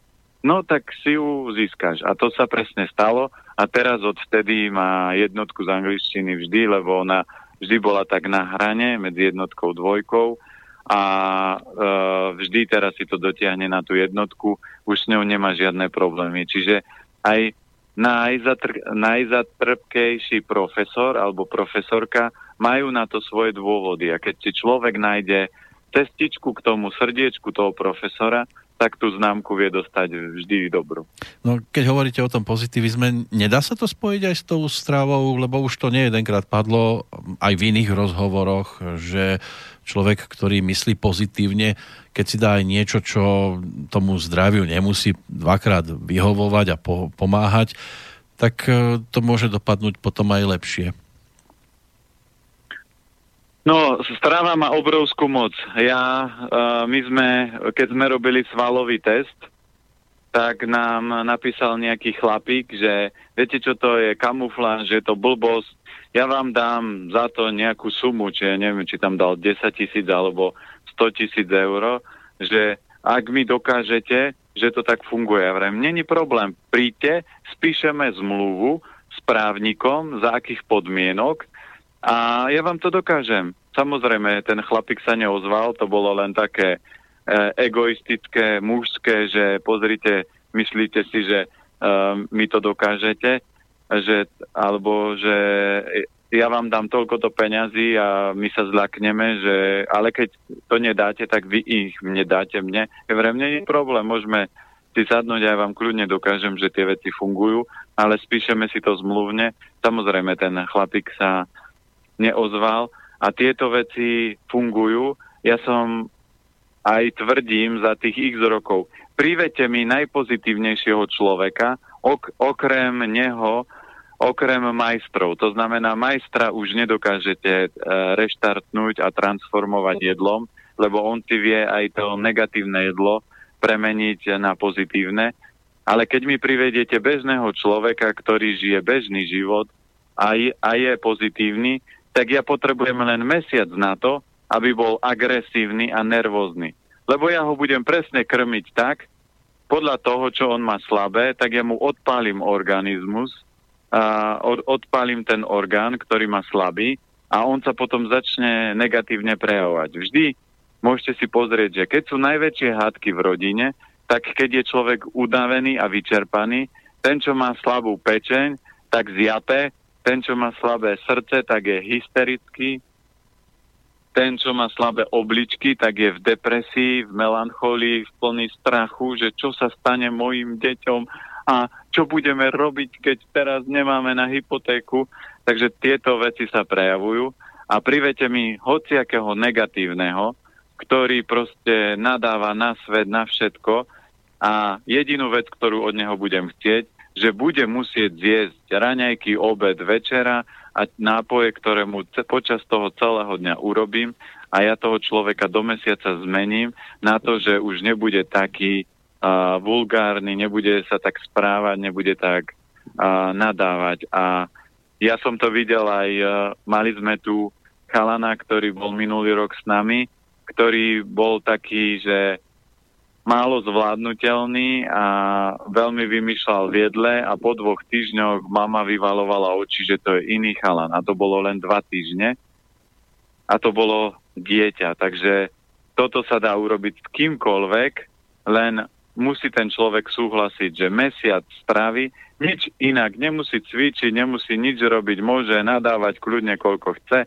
no tak si ju získaš. A to sa presne stalo a teraz odvtedy má jednotku z angličtiny vždy, lebo ona vždy bola tak na hrane medzi jednotkou a dvojkou a e, vždy teraz si to dotiahne na tú jednotku, už s ňou nemá žiadne problémy. Čiže aj najzatr- najzatrpkejší profesor alebo profesorka majú na to svoje dôvody a keď si človek nájde cestičku k tomu srdiečku toho profesora, tak tú známku vie dostať vždy dobrú. No keď hovoríte o tom pozitivizme, nedá sa to spojiť aj s tou strávou, lebo už to nie jedenkrát padlo aj v iných rozhovoroch, že človek, ktorý myslí pozitívne, keď si dá aj niečo, čo tomu zdraviu nemusí dvakrát vyhovovať a po- pomáhať, tak to môže dopadnúť potom aj lepšie. No, strava má obrovskú moc. Ja, my sme, keď sme robili svalový test, tak nám napísal nejaký chlapík, že viete, čo to je kamufláž, že je to blbosť. Ja vám dám za to nejakú sumu, či ja neviem, či tam dal desať tisíc alebo sto tisíc eur, že ak mi dokážete, že to tak funguje. Ja vrem, není problém, príďte, spíšeme zmluvu s právnikom, za akých podmienok, a ja vám to dokážem. Samozrejme, ten chlapík sa neozval, to bolo len také e, egoistické, mužské, že pozrite, myslíte si, že e, mi to dokážete, že, alebo že ja vám dám toľkoto peňazí a my sa zľakneme, že, ale keď to nedáte, tak vy ich nedáte mne. Ja vrem, nie je problém, môžeme si sadnúť, ja vám kľudne dokážem, že tie veci fungujú, ale spíšeme si to zmluvne. Samozrejme, ten chlapík sa neozval a tieto veci fungujú. Ja som aj tvrdím za tých x rokov. Privete mi najpozitívnejšieho človeka, ok, okrem neho, okrem majstrov. To znamená, majstra už nedokážete e, reštartnúť a transformovať jedlom, lebo on si vie aj to negatívne jedlo premeniť na pozitívne. Ale keď mi privedete bežného človeka, ktorý žije bežný život a je, a je pozitívny, tak ja potrebujem len mesiac na to, aby bol agresívny a nervózny. Lebo ja ho budem presne krmiť tak, podľa toho, čo on má slabé, tak ja mu odpálim organizmus, a od, odpálim ten orgán, ktorý má slabý, a on sa potom začne negatívne prejavovať. Vždy môžete si pozrieť, že keď sú najväčšie hádky v rodine, tak keď je človek unavený a vyčerpaný, ten, čo má slabú pečeň, tak zjape. Ten, čo má slabé srdce, tak je hysterický. Ten, čo má slabé obličky, tak je v depresii, v melancholii, v plný strachu, že čo sa stane mojim deťom a čo budeme robiť, keď teraz nemáme na hypotéku. Takže tieto veci sa prejavujú. A privete mi hociakého negatívneho, ktorý proste nadáva na svet, na všetko. A jedinú vec, ktorú od neho budem chcieť, že bude musieť zjesť raňajky, obed, večera a nápoje, ktoré mu ce- počas toho celého dňa urobím, a ja toho človeka do mesiaca zmením na to, že už nebude taký uh, vulgárny, nebude sa tak správať, nebude tak uh, nadávať. A ja som to videl aj, uh, mali sme tu chalana, ktorý bol minulý rok s nami, ktorý bol taký, že málo zvládnutelný a veľmi vymýšľal v jedle, a po dvoch týždňoch mama vyvalovala oči, že to je iný chalan. A to bolo len dva týždne a to bolo dieťa. Takže toto sa dá urobiť s kýmkoľvek, len musí ten človek súhlasiť, že mesiac strávi, nič inak, nemusí cvičiť, nemusí nič robiť, môže nadávať kľudne koľko chce.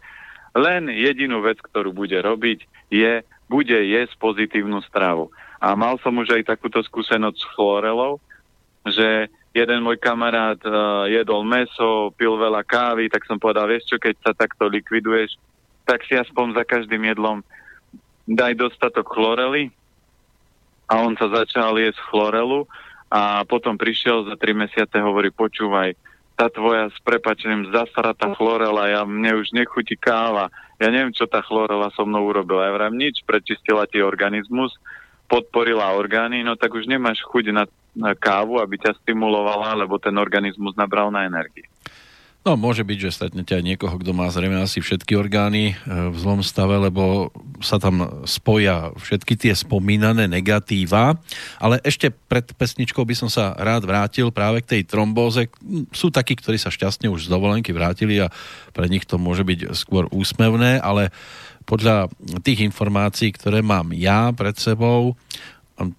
Len jedinú vec, ktorú bude robiť, je, bude jesť pozitívnu stravu. A mal som už aj takúto skúsenosť s chlorelou, že jeden môj kamarát uh, jedol mäso, pil veľa kávy, tak som povedal, vieš čo, keď sa takto likviduješ, tak si aspoň za každým jedlom daj dostatok chlorely. A on sa začal jesť chlorelu a potom prišiel za tri mesiace, hovorí, počúvaj, tá tvoja s prepačením zasratá chlorela, ja, mne už nechutí káva, ja neviem, čo tá chlorela so mnou urobila. Ja vrám, nič, prečistila ti organizmus, podporila orgány, no tak už nemáš chuť na, na kávu, aby ťa stimulovala, lebo ten organizmus nabral na energii. No, môže byť, že stretnete aj niekoho, kto má zrejme asi všetky orgány v zlom stave, lebo sa tam spoja všetky tie spomínané negatíva. Ale ešte pred pesničkou by som sa rád vrátil práve k tej trombóze. Sú takí, ktorí sa šťastne už z dovolenky vrátili a pre nich to môže byť skôr úsmevné, ale podľa tých informácií, ktoré mám ja pred sebou,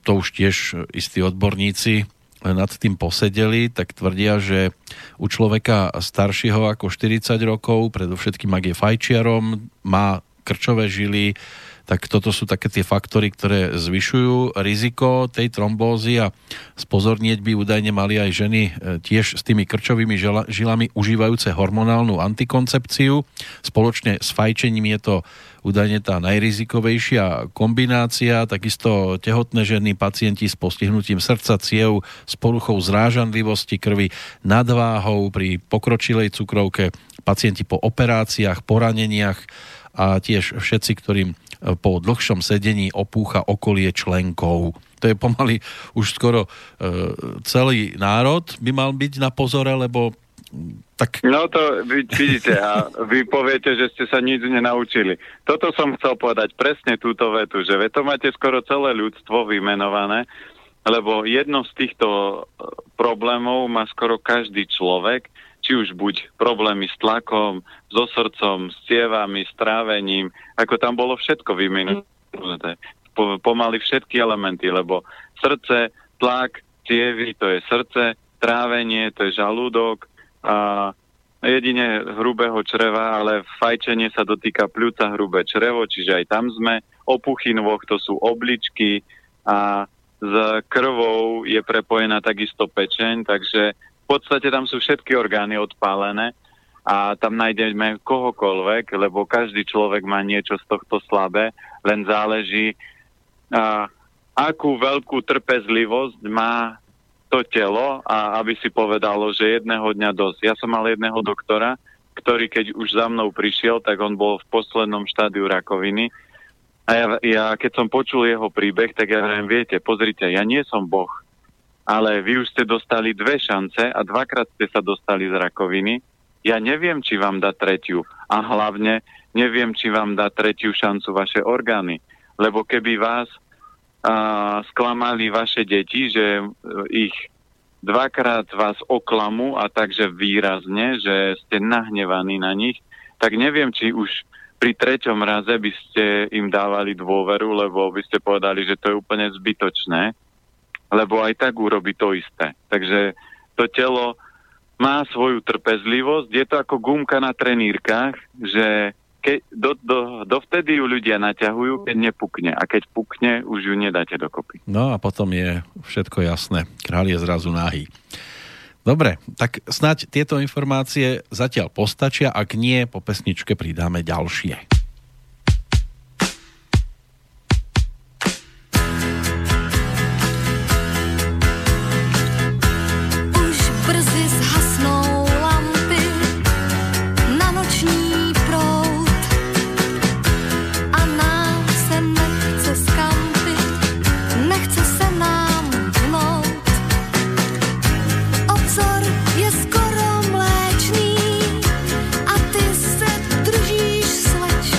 to už tiež istí odborníci nad tým posedeli, tak tvrdia, že u človeka staršieho ako štyridsať rokov, predovšetkým ak je fajčiarom, má k krčové žily, tak toto sú také tie faktory, ktoré zvyšujú riziko tej trombózy a spozornieť by údajne mali aj ženy tiež s tými krčovými žilami užívajúce hormonálnu antikoncepciu. Spoločne s fajčením je to údajne tá najrizikovejšia kombinácia, takisto tehotné ženy, pacienti s postihnutím srdca, ciev, s poruchou zrážanlivosti krvi, nadváhou, pri pokročilej cukrovke, pacienti po operáciách, poraneniach a tiež všetci, ktorým po dlhšom sedení opúcha okolie členkov. To je pomaly už skoro e, celý národ by mal byť na pozore, lebo tak... No to vy, vidíte a vy poviete, že ste sa nič nenaučili. Toto som chcel povedať, presne túto vetu, že to máte skoro celé ľudstvo vymenované, lebo jedno z týchto problémov má skoro každý človek, či už buď problémy s tlakom, so srdcom, s cievami, s trávením, ako tam bolo všetko vymenuté. Po, pomaly všetky elementy, lebo srdce, tlak, cievy, to je srdce, trávenie, to je žalúdok, a jedine hrubého čreva, ale fajčenie sa dotýka pľúca, hrubé črevo, čiže aj tam sme. Opuchy nôh, to sú obličky a s krvou je prepojená takisto pečeň, takže v podstate tam sú všetky orgány odpálené a tam nájdeme kohokoľvek, lebo každý človek má niečo z tohto slabé, len záleží, a akú veľkú trpezlivosť má to telo, a aby si povedalo, že jedného dňa dosť. Ja som mal jedného doktora, ktorý keď už za mnou prišiel, tak on bol v poslednom štádiu rakoviny a ja, ja keď som počul jeho príbeh, tak ja viem, viete, pozrite, ja nie som Boh, ale vy už ste dostali dve šance a dvakrát ste sa dostali z rakoviny. Ja neviem, či vám dá tretiu. A hlavne neviem, či vám dá tretiu šancu vaše orgány. Lebo keby vás a, sklamali vaše deti, že ich dvakrát vás oklamú a takže výrazne, že ste nahnevaní na nich, tak neviem, či už pri treťom raze by ste im dávali dôveru, lebo by ste povedali, že to je úplne zbytočné, lebo aj tak urobí to isté. Takže to telo má svoju trpezlivosť, je to ako gumka na trenírkach, že ke, do, do, dovtedy ju ľudia naťahujú, keď nepukne. A keď pukne, už ju nedáte dokopy. No a potom je všetko jasné. Kráľ je zrazu nahý. Dobre, tak snáď tieto informácie zatiaľ postačia, ak nie, po pesničke pridáme ďalšie. Skoro mléčný a ty se držíš, slečno.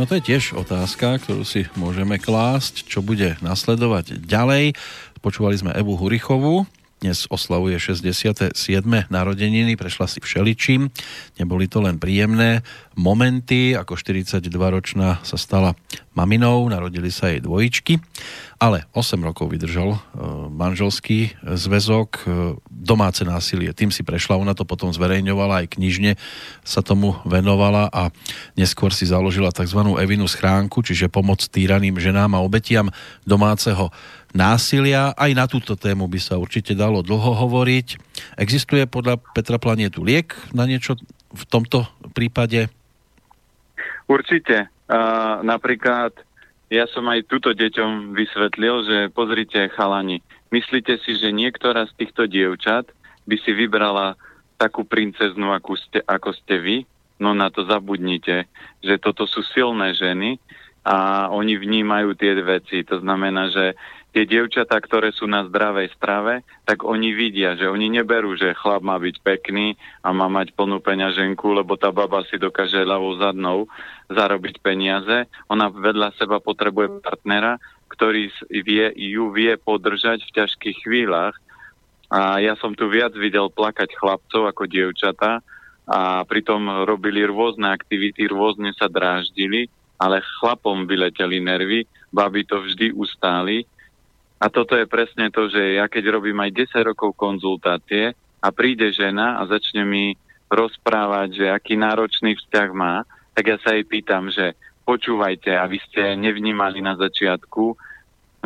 No to je tiež otázka, ktorú si môžeme klásť, čo bude nasledovať ďalej. Počúvali sme Evu Hurichovú, dnes oslavuje šesťdesiate siedme narodeniny, prešla si všeličím, neboli to len príjemné momenty, ako štyridsaťdvaročná sa stala maminou, narodili sa jej dvojičky, ale osem rokov vydržal manželský zväzok, domáce násilie, tým si prešla, ona to potom zverejňovala, aj knižne sa tomu venovala a neskôr si založila tzv. Evinu schránku, čiže pomoc týraným ženám a obetiam domáceho násilia. Aj na túto tému by sa určite dalo dlho hovoriť. Existuje podľa Petra Planietu liek na niečo v tomto prípade? Určite. Uh, napríklad ja som aj túto deťom vysvetlil, že pozrite chalani, myslíte si, že niektorá z týchto dievčat by si vybrala takú princeznú, ako ste, ako ste vy? No na to zabudnite, že toto sú silné ženy a oni vnímajú tie veci. To znamená, že tie dievčatá, ktoré sú na zdravej strave, tak oni vidia, že oni neberú, že chlap má byť pekný a má mať plnú peňaženku, lebo tá baba si dokáže ľavou zadnou zarobiť peniaze. Ona vedľa seba potrebuje partnera, ktorý vie, ju vie podržať v ťažkých chvíľach. A ja som tu viac videl plakať chlapcov ako dievčatá a pritom robili rôzne aktivity, rôzne sa dráždili, ale chlapom vyleteli nervy, baby to vždy ustáli. A toto je presne to, že ja keď robím aj desať rokov konzultácie a príde žena a začne mi rozprávať, že aký náročný vzťah má, tak ja sa jej pýtam, že počúvajte, a vy ste nevnímali na začiatku,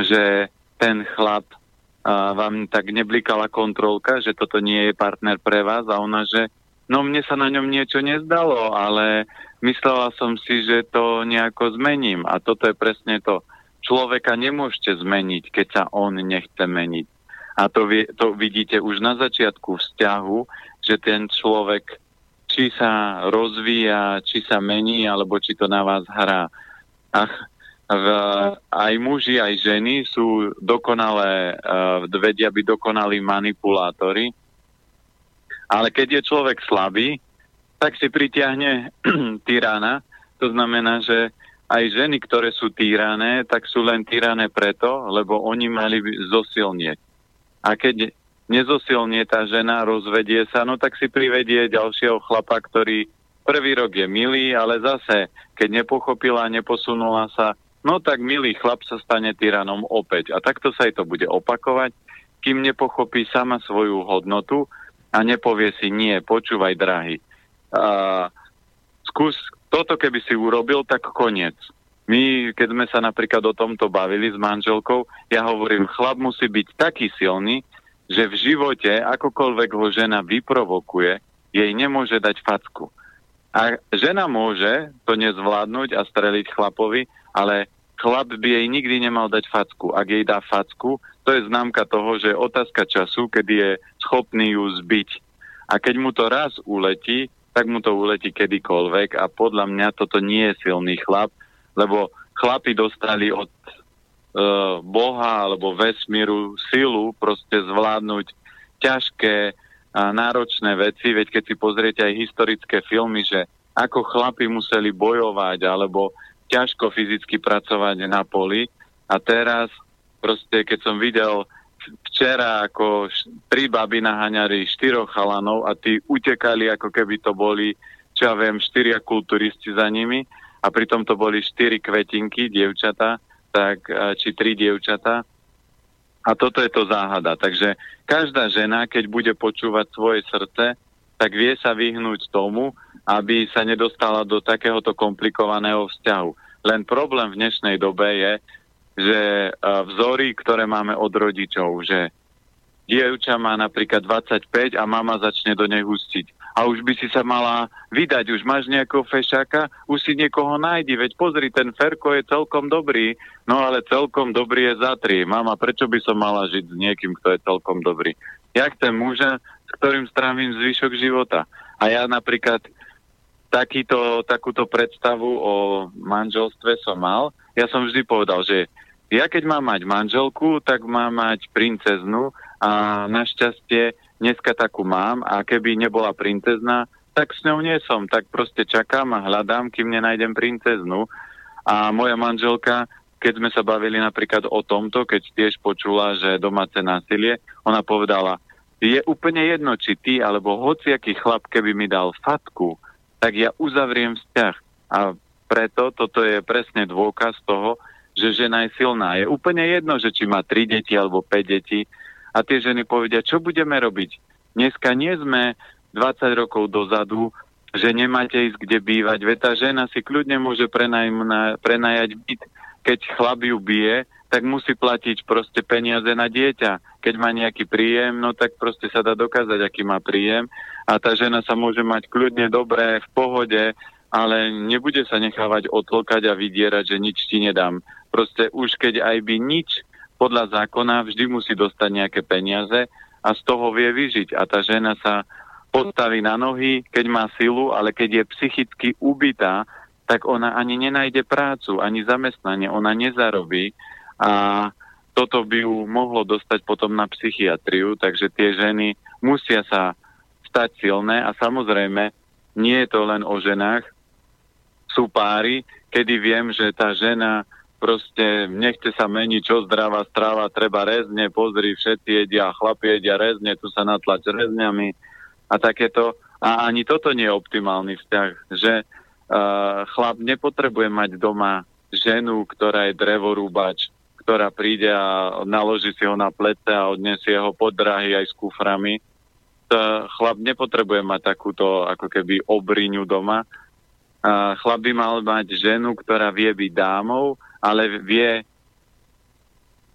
že ten chlap a, vám tak neblikala kontrolka, že toto nie je partner pre vás, a ona, že no mne sa na ňom niečo nezdalo, ale myslela som si, že to nejako zmením. A toto je presne to. Človeka nemôžete zmeniť, keď sa on nechce meniť. A to, vie, to vidíte už na začiatku vzťahu, že ten človek či sa rozvíja, či sa mení, alebo či to na vás hrá. Ach, v, aj muži, aj ženy sú dokonalé, vedia byť dokonalí manipulátori. Ale keď je človek slabý, tak si pritiahne tyrana. To znamená, že aj ženy, ktoré sú týrané, tak sú len týrané preto, lebo oni mali zosilnieť. A keď nezosilnie tá žena, rozvedie sa, no tak si privedie ďalšieho chlapa, ktorý prvý rok je milý, ale zase, keď nepochopila, neposunula sa, no tak milý chlap sa stane tyranom opäť. A takto sa jej to bude opakovať, kým nepochopí sama svoju hodnotu a nepovie si, nie, počúvaj, drahý, uh, skús... Toto keby si urobil, tak koniec. My, keď sme sa napríklad o tomto bavili s manželkou, ja hovorím, chlap musí byť taký silný, že v živote, akokoľvek ho žena vyprovokuje, jej nemôže dať facku. A žena môže to nezvládnuť a streliť chlapovi, ale chlap by jej nikdy nemal dať facku. Ak jej dá facku, to je známka toho, že je otázka času, kedy je schopný ju zbiť. A keď mu to raz uletí, tak mu to uletí kedykoľvek, a podľa mňa toto nie je silný chlap, lebo chlapi dostali od e, Boha alebo vesmíru silu proste zvládnuť ťažké a náročné veci, veď keď si pozriete aj historické filmy, že ako chlapi museli bojovať alebo ťažko fyzicky pracovať na poli, a teraz proste keď som videl včera, ako tri baby naháňali štyroch chalanov a tí utekali, ako keby to boli, čo ja viem, štyria kulturisti za nimi, a pritom to boli štyri kvetinky, dievčata, tak, či tri dievčata. A toto je to záhada. Takže každá žena, keď bude počúvať svoje srdce, tak vie sa vyhnúť tomu, aby sa nedostala do takéhoto komplikovaného vzťahu. Len problém v dnešnej dobe je, že vzory, ktoré máme od rodičov, že dievča má napríklad dvadsaťpäť a mama začne do nej hustiť. A už by si sa mala vydať, už máš nejakého fešáka, už si niekoho nájdi, veď pozri, ten Ferko je celkom dobrý, no ale celkom dobrý je za tri. Mama, prečo by som mala žiť s niekým, kto je celkom dobrý? Ja chcem muža, s ktorým strávim zvyšok života. A ja napríklad takýto, takúto predstavu o manželstve som mal. Ja som vždy povedal, že ja keď mám mať manželku, tak mám mať princeznu, a našťastie dneska takú mám, a keby nebola princezna, tak s ňou nie som. Tak proste čakám a hľadám, kým nenájdem princeznu. A moja manželka, keď sme sa bavili napríklad o tomto, keď tiež počula, že domáce násilie, ona povedala, je úplne jedno, či ty, alebo hociaký chlap, keby mi dal fatku, tak ja uzavriem vzťah. A preto toto je presne dôkaz toho, že žena je silná. Je úplne jedno, že či má tri deti alebo päť detí. A tie ženy povedia, čo budeme robiť? Dneska nie sme dvadsať rokov dozadu, že nemáte ísť kde bývať. Veď tá žena si kľudne môže prenajmna, prenajať byt. Keď chlap ju bije, tak musí platiť proste peniaze na dieťa. Keď má nejaký príjem, no tak proste sa dá dokázať, aký má príjem. A tá žena sa môže mať kľudne dobre, v pohode, ale nebude sa nechávať otlkať a vydierať, že nič ti nedám. Proste už keď aj by nič, podľa zákona vždy musí dostať nejaké peniaze a z toho vie vyžiť. A tá žena sa postaví na nohy, keď má silu, ale keď je psychicky ubitá, tak ona ani nenájde prácu, ani zamestnanie, ona nezarobí a toto by ju mohlo dostať potom na psychiatriu, takže tie ženy musia sa stať silné a samozrejme nie je to len o ženách. Sú páry, kedy viem, že tá žena proste nechce sa meniť, čo zdravá strava, treba rezne, pozri, všetci jedia, chlapi jedia rezne, tu sa natlač rezňami. A takéto, a ani toto nie je optimálny vzťah, že uh, chlap nepotrebuje mať doma ženu, ktorá je drevorúbač, ktorá príde a naloží si ho na plece a odniesie ho pod drahy aj s kuframi. To chlap nepotrebuje mať takúto ako keby obriňu doma. Uh, chlap by mal mať ženu, ktorá vie byť dámou, ale vie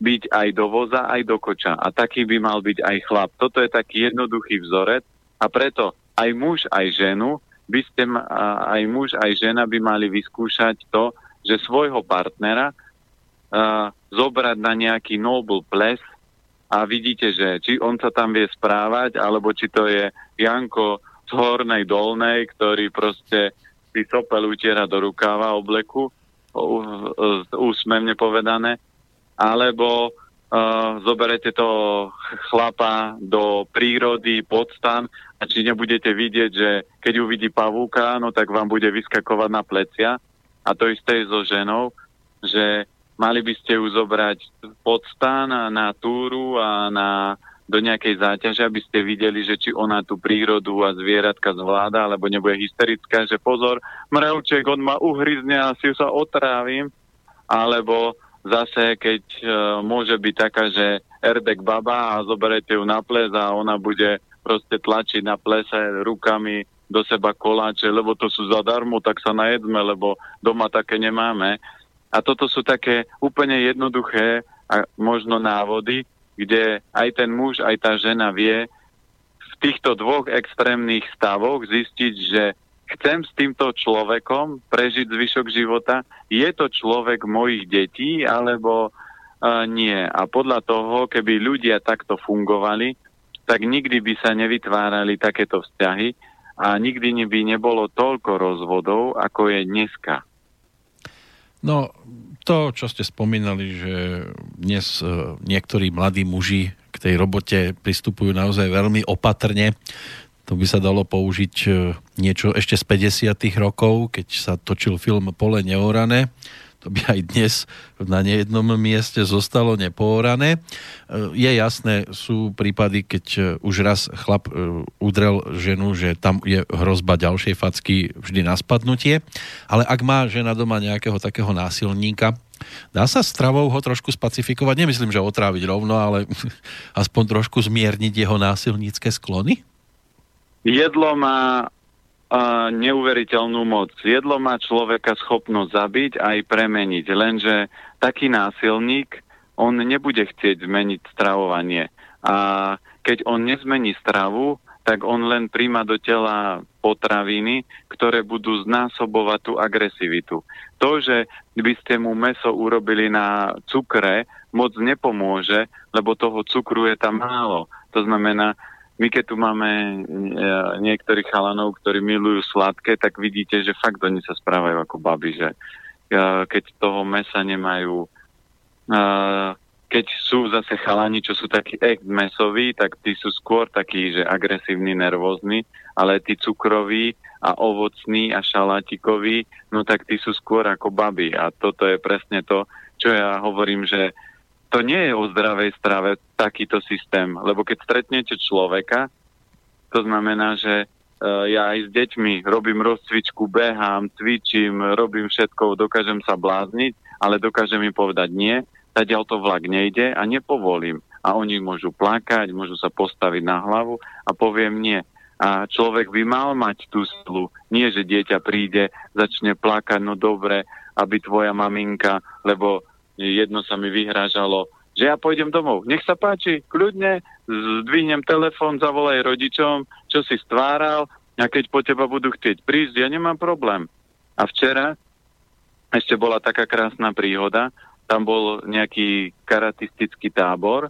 byť aj do voza, aj do koča. A taký by mal byť aj chlap. Toto je taký jednoduchý vzorec. A preto aj muž, aj ženu, by ste, aj muž, aj žena by mali vyskúšať to, že svojho partnera uh, zobrať na nejaký noble ples a vidíte, že či on sa tam vie správať, alebo či to je Janko z Hornej Dolnej, ktorý proste si sopel utiera do rukáva obleku, úsmevne povedané, alebo Uh, zoberete toho chlapa do prírody, pod stan a či nebudete vidieť, že keď uvidí pavúka, no tak vám bude vyskakovať na plecia. A to isté je so ženou, že mali by ste ju zobrať pod stan a na túru a na, do nejakej záťaže, aby ste videli, že či ona tú prírodu a zvieratka zvláda, alebo nebude hysterická, že pozor, mravček, on ma uhryzne a si ju sa otrávim, alebo zase, keď e, môže byť taká, že erdek baba a zoberete ju na ples a ona bude proste tlačiť na plese rukami do seba koláče, lebo to sú zadarmo, tak sa najedzme, lebo doma také nemáme. A toto sú také úplne jednoduché a možno návody, kde aj ten muž, aj tá žena vie v týchto dvoch extrémnych stavoch zistiť, že chcem s týmto človekom prežiť zvyšok života. Je to človek mojich detí, alebo uh, nie. A podľa toho, keby ľudia takto fungovali, tak nikdy by sa nevytvárali takéto vzťahy a nikdy by nebolo toľko rozvodov, ako je dneska. No, to, čo ste spomínali, že dnes uh, niektorí mladí muži k tej robote pristupujú naozaj veľmi opatrne, to by sa dalo použiť niečo ešte z päťdesiatych rokov, keď sa točil film Pole neorané. To by aj dnes na nejednom mieste zostalo nepoorané. Je jasné, sú prípady, keď už raz chlap udrel ženu, že tam je hrozba ďalšej facky vždy na spadnutie. Ale ak má žena doma nejakého takého násilníka, dá sa stravou ho trošku spacifikovať? Nemyslím, že otráviť rovno, ale aspoň trošku zmierniť jeho násilnícke sklony? Jedlo má uh, neuveriteľnú moc. Jedlo má človeka schopnosť zabiť a aj premeniť. Lenže taký násilník, on nebude chcieť zmeniť stravovanie. A keď on nezmení stravu, tak on len príjma do tela potraviny, ktoré budú znásobovať tú agresivitu. To, že by ste mu mäso urobili na cukre, moc nepomôže, lebo toho cukru je tam málo. To znamená, my keď tu máme niektorých chalanov, ktorí milujú sladké, tak vidíte, že fakt oni sa správajú ako baby, že keď toho mesa nemajú, keď sú zase chalani, čo sú takí ex-mesoví, tak tí sú skôr takí, že agresívni, nervózni, ale tí cukroví a ovocní a šalátikoví, no tak tí sú skôr ako baby. A toto je presne to, čo ja hovorím, že to nie je o zdravej strave takýto systém, lebo keď stretnete človeka, to znamená, že ja aj s deťmi robím rozcvičku, behám, cvičím, robím všetko, dokážem sa blázniť, ale dokážem im povedať nie, zatiaľ to vlak nejde a nepovolím. A oni môžu plakať, môžu sa postaviť na hlavu a poviem nie. A človek by mal mať tú silu. Nie, že dieťa príde, začne plakať, no dobre, aby tvoja maminka, lebo jedno sa mi vyhrážalo, že ja pôjdem domov. Nech sa páči, kľudne, zdvihnem telefón, zavolaj rodičom, čo si stváral, a keď po teba budú chcieť prísť, ja nemám problém. A včera ešte bola taká krásna príhoda, tam bol nejaký karatistický tábor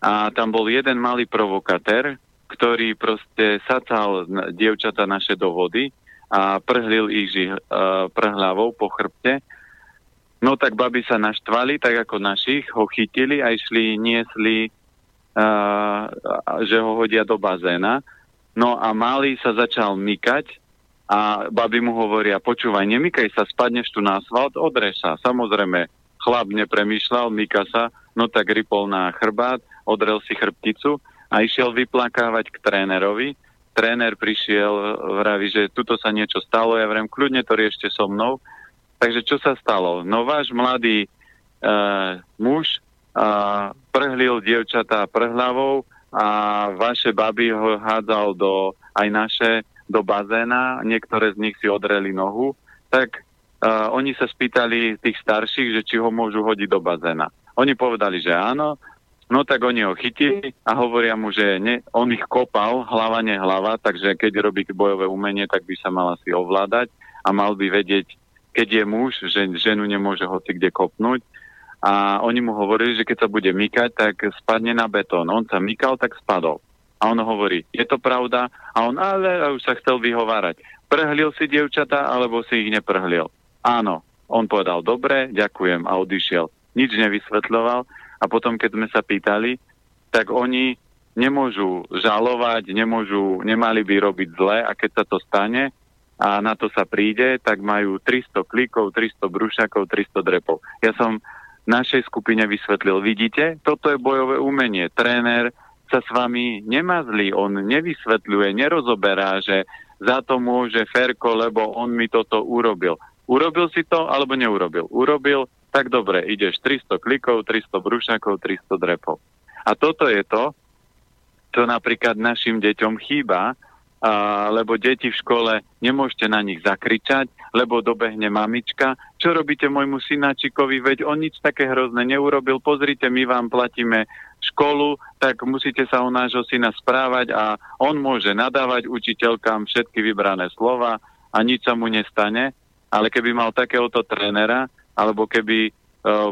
a tam bol jeden malý provokatér, ktorý proste sacal dievčatá naše do vody a prhlil ich žih, uh, prhľavou po chrbte. No tak baby sa naštvali, tak ako našich, ho chytili a išli, niesli, uh, že ho hodia do bazéna. No a malý sa začal mykať a baby mu hovoria, počúvaj, nemykaj sa, spadneš tu na asfalt, odreš sa. Samozrejme, chlap nepremýšľal, myka sa, no tak ripol na chrbát, odrel si chrbticu a išiel vyplakávať k trénerovi. Tréner prišiel, vraví, že tuto sa niečo stalo, ja vrem, kľudne to riešte so mnou. Takže čo sa stalo? No váš mladý e, muž e, prhlil dievčatá prhľavou a vaše baby ho hádzal do, aj naše do bazéna. Niektoré z nich si odreli nohu. Tak e, oni sa spýtali tých starších, že či ho môžu hodiť do bazéna. Oni povedali, že áno. No tak oni ho chytili a hovoria mu, že ne, on ich kopal, hlava nehlava, takže keď robí bojové umenie, tak by sa mal asi ovládať a mal by vedieť, keď je muž, že ženu nemôže hoci kde kopnúť. A oni mu hovorili, že keď sa bude mykať, tak spadne na betón. On sa mykal, tak spadol. A on hovorí, je to pravda? A on, ale už sa chcel vyhovárať. Prhlil si dievčatá, alebo si ich neprhlil? Áno. On povedal, dobre, ďakujem a odišiel. Nič nevysvetľoval. A potom, keď sme sa pýtali, tak oni nemôžu žalovať, nemôžu, nemali by robiť zle a keď sa to stane, a na to sa príde, tak majú tristo klikov, tristo brúšakov, tristo drepov. Ja som našej skupine vysvetlil, vidíte, toto je bojové umenie. Tréner sa s vami nemazlí, on nevysvetľuje, nerozoberá, že za to môže Ferko, lebo on mi toto urobil. Urobil si to, alebo neurobil? Urobil, tak dobre, ideš tristo klikov, tristo brúšakov, tristo drepov. A toto je to, čo napríklad našim deťom chýba, Uh, lebo deti v škole, nemôžete na nich zakričať, lebo dobehne mamička. Čo robíte môjmu synáčikovi? Veď on nič také hrozné neurobil. Pozrite, my vám platíme školu, tak musíte sa o nášho syna správať a on môže nadávať učiteľkám všetky vybrané slova a nič sa mu nestane. Ale keby mal takéhoto trénera, alebo keby uh,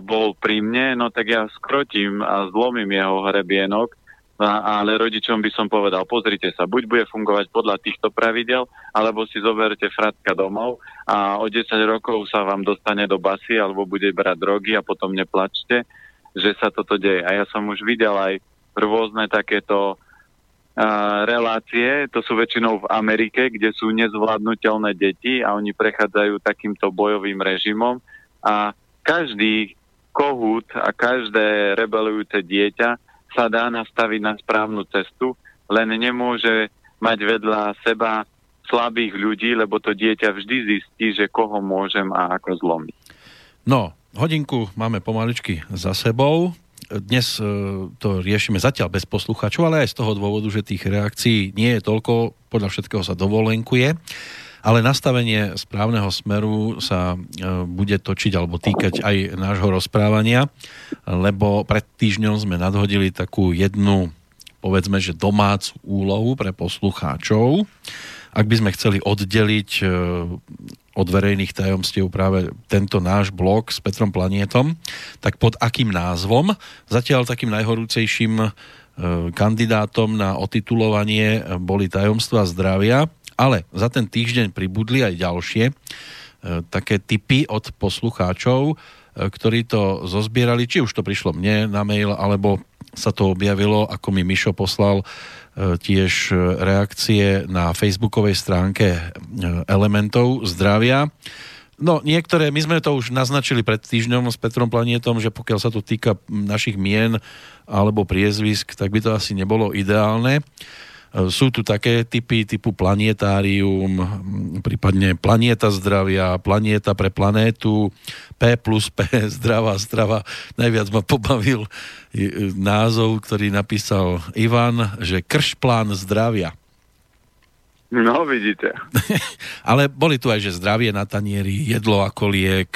bol pri mne, no tak ja skrotím a zlomím jeho hrebienok. Ale rodičom by som povedal, pozrite sa, buď bude fungovať podľa týchto pravidel, alebo si zoberte fratka domov a o desať rokov sa vám dostane do basy, alebo bude brať drogy a potom neplačte, že sa toto deje. A ja som už videl aj rôzne takéto uh, relácie, to sú väčšinou v Amerike, kde sú nezvládnutelné deti a oni prechádzajú takýmto bojovým režimom a každý kohút a každé rebelujúce dieťa sa dá nastaviť na správnu cestu, len nemôže mať vedľa seba slabých ľudí, lebo to dieťa vždy zistí, že koho môžem a ako zlomiť. No, hodinku máme pomaličky za sebou. Dnes to riešime zatiaľ bez poslucháčov, ale aj z toho dôvodu, že tých reakcií nie je toľko, podľa všetkého sa dovolenkuje, ale nastavenie správneho smeru sa bude točiť alebo týkať aj nášho rozprávania, lebo pred týždňom sme nadhodili takú jednu, povedzme, že domácu úlohu pre poslucháčov. Ak by sme chceli oddeliť od verejných tajomstiev práve tento náš blog s Petrom Planietom, tak pod akým názvom? Zatiaľ takým najhorúcejším kandidátom na otitulovanie boli tajomstvá zdravia, ale za ten týždeň pribudli aj ďalšie e, také tipy od poslucháčov. ktorí to zozbierali, či už to prišlo mne na mail, alebo sa to objavilo, ako mi Mišo poslal tiež reakcie na facebookovej stránke Elementov Zdravia. No, niektoré, my sme to už naznačili pred týždňom s Petrom Planietom, že pokiaľ sa to týka našich mien alebo priezvisk, tak by to asi nebolo ideálne. Sú tu také typy typu planetárium, prípadne Planieta zdravia, Planieta pre planétu, P plus P, zdravá strava. Najviac ma pobavil názov, ktorý napísal Ivan, že Kršplán zdravia. No, vidíte. Ale boli tu aj, že zdravie na tanieri, jedlo ako liek,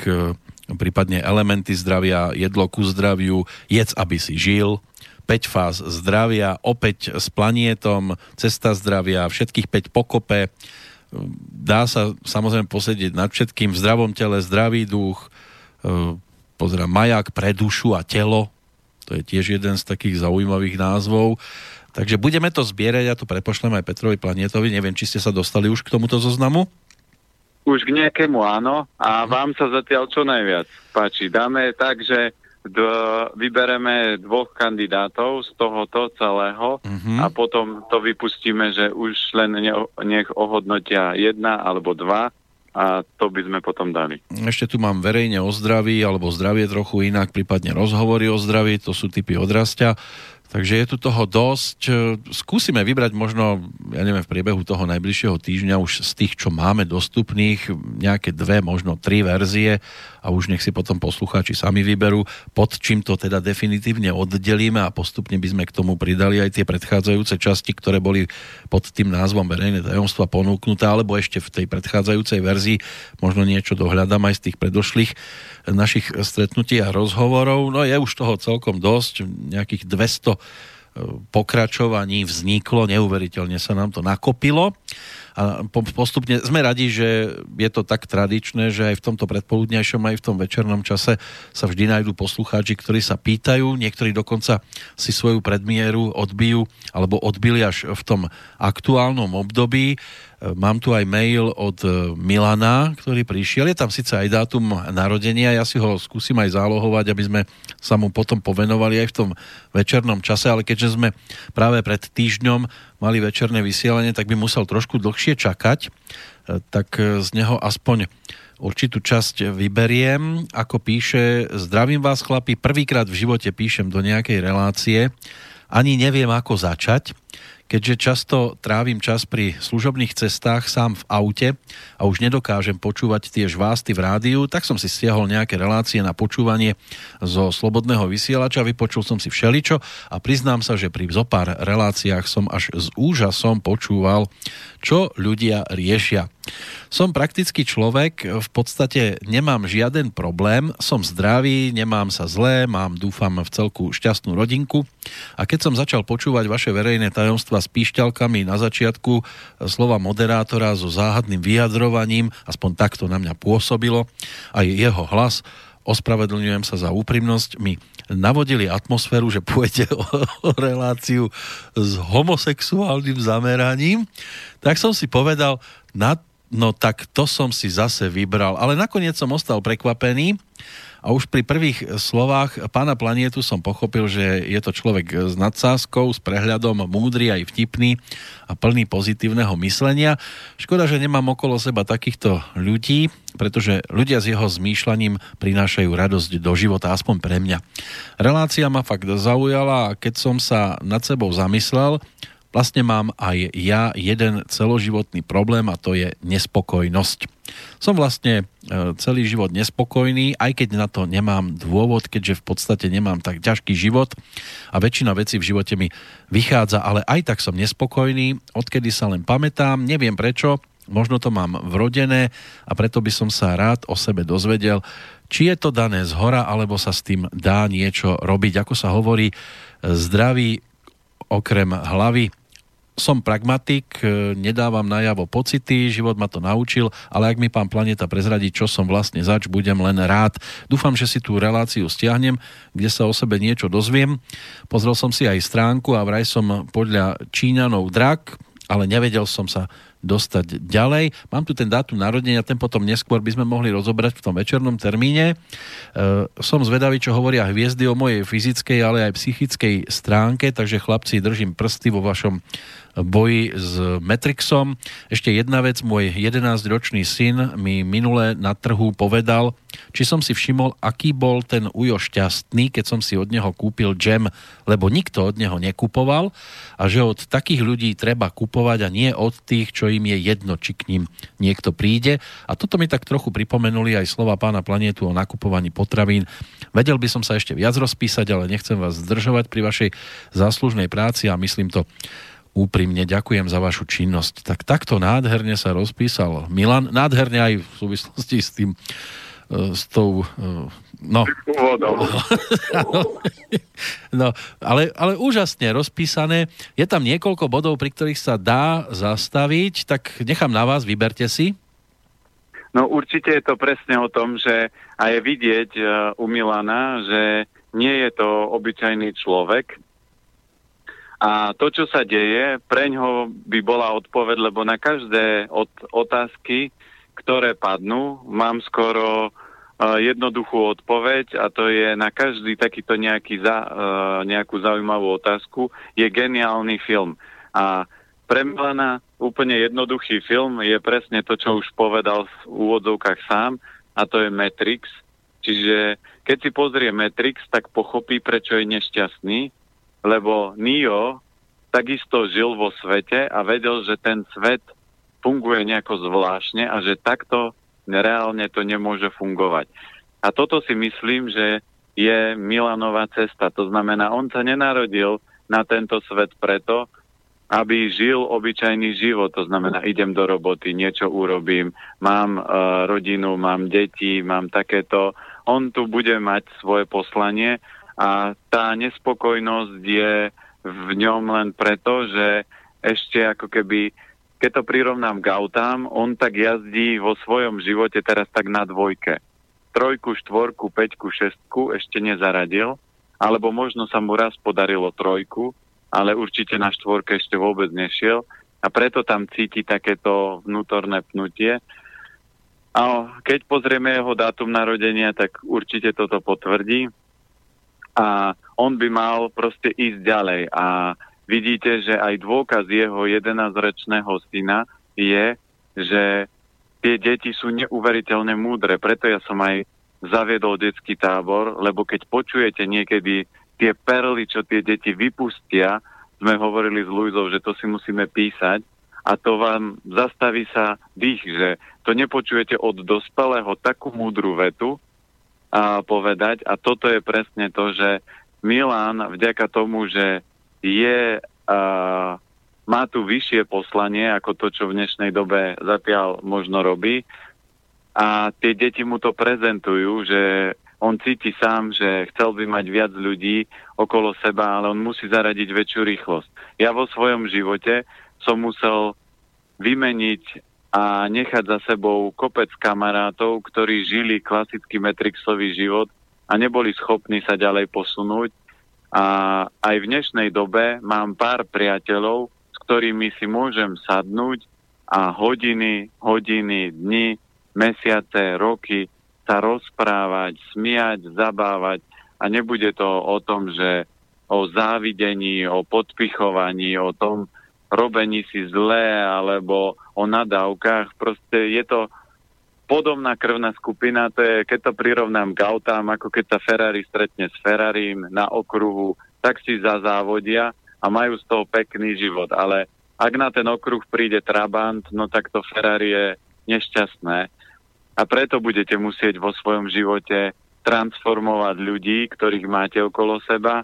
prípadne elementy zdravia, jedlo ku zdraviu, jedz, aby si žil, päť fáz zdravia, opäť s planietom, cesta zdravia, všetkých päť pokope. Dá sa samozrejme posedieť nad všetkým, v zdravom tele, zdravý duch, pozerám, maják pre dušu a telo, to je tiež jeden z takých zaujímavých názvov. Takže budeme to zbierať, ja to prepošlem aj Petrovi Planietovi, neviem, či ste sa dostali už k tomuto zoznamu? Už k nejakému áno, a vám sa zatiaľ čo najviac páči. Dáme tak, že D- vybereme dvoch kandidátov z tohoto celého, mm-hmm, a potom to vypustíme, že už len ne- nech ohodnotia jedna alebo dva a to by sme potom dali. Ešte tu mám verejne o zdraví alebo zdravie trochu inak, prípadne rozhovory o zdraví, to sú typy odrastia. Takže je tu toho dosť. Skúsime vybrať možno, ja neviem, v priebehu toho najbližšieho týždňa už z tých, čo máme dostupných, nejaké dve, možno tri verzie a už nech si potom poslucháči sami vyberú, pod čím to teda definitívne oddelíme a postupne by sme k tomu pridali aj tie predchádzajúce časti, ktoré boli pod tým názvom verejné tajomstva ponúknuté, alebo ešte v tej predchádzajúcej verzii možno niečo dohľadám aj z tých predošlých našich stretnutí a rozhovorov. No je už toho celkom dosť, nejakých dvesto pokračovaní vzniklo, neuveriteľne sa nám to nakopilo a postupne sme radi, že je to tak tradičné, že aj v tomto predpoludňajšom, aj v tom večernom čase sa vždy nájdú poslucháči, ktorí sa pýtajú, niektorí dokonca si svoju predmieru odbijú alebo odbili až v tom aktuálnom období. Mám tu aj mail od Milana, ktorý prišiel. Je tam síce aj dátum narodenia, ja si ho skúsim aj zálohovať, aby sme sa mu potom povenovali aj v tom večernom čase, ale keďže sme práve pred týždňom mali večerné vysielanie, tak by musel trošku dlhšie čakať, tak z neho aspoň určitú časť vyberiem. Ako píše, zdravím vás chlapi, prvýkrát v živote píšem do nejakej relácie, ani neviem ako začať, keďže často trávim čas pri služobných cestách sám v aute a už nedokážem počúvať tie žvásty v rádiu, tak som si stiahol nejaké relácie na počúvanie zo Slobodného vysielača, vypočul som si všeličo a priznám sa, že pri zopár reláciách som až s úžasom počúval, čo ľudia riešia. Som praktický človek, v podstate nemám žiaden problém, som zdravý, nemám sa zlé, mám, dúfam, v celku šťastnú rodinku a keď som začal počúvať vaše verejné tajomstvá s píšťalkami na začiatku slova moderátora so záhadným vyjadrovaním, aspoň takto na mňa pôsobilo, aj jeho hlas, ospravedlňujem sa za úprimnosť, mi navodili atmosféru, že pôjde o, o reláciu s homosexuálnym zameraním, tak som si povedal, na, no tak to som si zase vybral, ale nakoniec som ostal prekvapený. A už pri prvých slovách pána Planietu som pochopil, že je to človek s nadsázkou, s prehľadom, múdry aj vtipný a plný pozitívneho myslenia. Škoda, že nemám okolo seba takýchto ľudí, pretože ľudia s jeho zmýšľaním prinášajú radosť do života, aspoň pre mňa. Relácia ma fakt zaujala a keď som sa nad sebou zamyslel, vlastne mám aj ja jeden celoživotný problém a to je nespokojnosť. Som vlastne celý život nespokojný, aj keď na to nemám dôvod, keďže v podstate nemám tak ťažký život a väčšina vecí v živote mi vychádza, ale aj tak som nespokojný, odkedy sa len pamätám, neviem prečo, možno to mám vrodené a preto by som sa rád o sebe dozvedel, či je to dané zhora, alebo sa s tým dá niečo robiť. Ako sa hovorí, zdravý okrem hlavy. Som pragmatik, nedávam najavo pocity, život ma to naučil, ale ak mi pán Planeta prezradí, čo som vlastne zač, budem len rád. Dúfam, že si tú reláciu stiahnem, kde sa o sebe niečo dozviem. Pozrel som si aj stránku a vraj som podľa Číňanov drak, ale nevedel som sa dostať ďalej. Mám tu ten dátum narodenia, ten potom neskôr by sme mohli rozobrať v tom večernom termíne. E, som zvedavý, čo hovoria hviezdy o mojej fyzickej, ale aj psychickej stránke, takže chlapci, držím prsty vo vašom boji s Matrixom. Ešte jedna vec, môj jedenásťročný syn mi minule na trhu povedal, či som si všimol, aký bol ten ujo šťastný, keď som si od neho kúpil džem, lebo nikto od neho nekupoval a že od takých ľudí treba kupovať a nie od tých, čo im je jedno, či k ním niekto príde. A toto mi tak trochu pripomenuli aj slova pána Planetu o nakupovaní potravín. Vedel by som sa ešte viac rozpísať, ale nechcem vás zdržovať pri vašej záslužnej práci a myslím to úprimne, ďakujem za vašu činnosť. Tak takto nádherne sa rozpísal Milan, nádherne aj v súvislosti s tým, s tou, no, no ale, ale úžasne rozpísané. Je tam niekoľko bodov, pri ktorých sa dá zastaviť, tak nechám na vás, vyberte si. No určite je to presne o tom, že aj vidieť u Milana, že nie je to obyčajný človek, a to, čo sa deje, preňho by bola odpoveď, lebo na každé od otázky, ktoré padnú, mám skoro uh, jednoduchú odpoveď a to je na každý takýto nejaký za, uh, nejakú zaujímavú otázku, je geniálny film. A pre Milana úplne jednoduchý film je presne to, čo už povedal v úvodzovkách sám, a to je Matrix. Čiže keď si pozrie Matrix, tak pochopí, prečo je nešťastný, lebo Neo takisto žil vo svete a vedel, že ten svet funguje nejako zvláštne a že takto reálne to nemôže fungovať. A toto si myslím, že je Milanova cesta. To znamená, on sa nenarodil na tento svet preto, aby žil obyčajný život. To znamená, idem do roboty, niečo urobím, mám uh, rodinu, mám deti, mám takéto. On tu bude mať svoje poslanie. A tá nespokojnosť je v ňom len preto, že ešte ako keby, keď to prirovnám k autám, on tak jazdí vo svojom živote teraz tak na dvojke. Trojku, štvorku, peťku, šestku ešte nezaradil, alebo možno sa mu raz podarilo trojku, ale určite na štvorke ešte vôbec nešiel a preto tam cíti takéto vnútorné pnutie. A keď pozrieme jeho dátum narodenia, tak určite toto potvrdí. A on by mal proste ísť ďalej. A vidíte, že aj dôkaz jeho jedenásťročného syna je, že tie deti sú neuveriteľne múdre. Preto ja som aj zaviedol detský tábor, lebo keď počujete niekedy tie perly, čo tie deti vypustia, sme hovorili s Lujzou, že to si musíme písať a to vám zastaví sa dých, že to nepočujete od dospelého takú múdru vetu, a povedať a toto je presne to, že Milan vďaka tomu, že je uh, má tu vyššie poslanie ako to, čo v dnešnej dobe zatiaľ možno robí a tie deti mu to prezentujú, že on cíti sám, že chcel by mať viac ľudí okolo seba, ale on musí zaradiť väčšiu rýchlosť. Ja vo svojom živote som musel vymeniť a nechať za sebou kopec kamarátov, ktorí žili klasický matrixový život a neboli schopní sa ďalej posunúť. A aj v dnešnej dobe mám pár priateľov, s ktorými si môžem sadnúť a hodiny, hodiny, dni, mesiace, roky sa rozprávať, smiať, zabávať a nebude to o tom, že o závidení, o podpichovaní, o tom robení si zlé, alebo o nadávkach. Proste je to podobná krvná skupina, to je, keď to prirovnám k autám, ako keď sa Ferrari stretne s Ferrarim na okruhu, tak si zazávodia a majú z toho pekný život. Ale ak na ten okruh príde Trabant, no tak to Ferrari je nešťastné. A preto budete musieť vo svojom živote transformovať ľudí, ktorých máte okolo seba.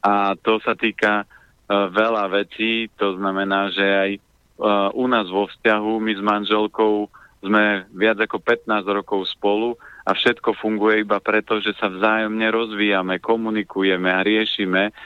A to sa týka veľa vecí, to znamená, že aj uh, u nás vo vzťahu, my s manželkou sme viac ako pätnásť rokov spolu a všetko funguje iba preto, že sa vzájomne rozvíjame, komunikujeme a riešime.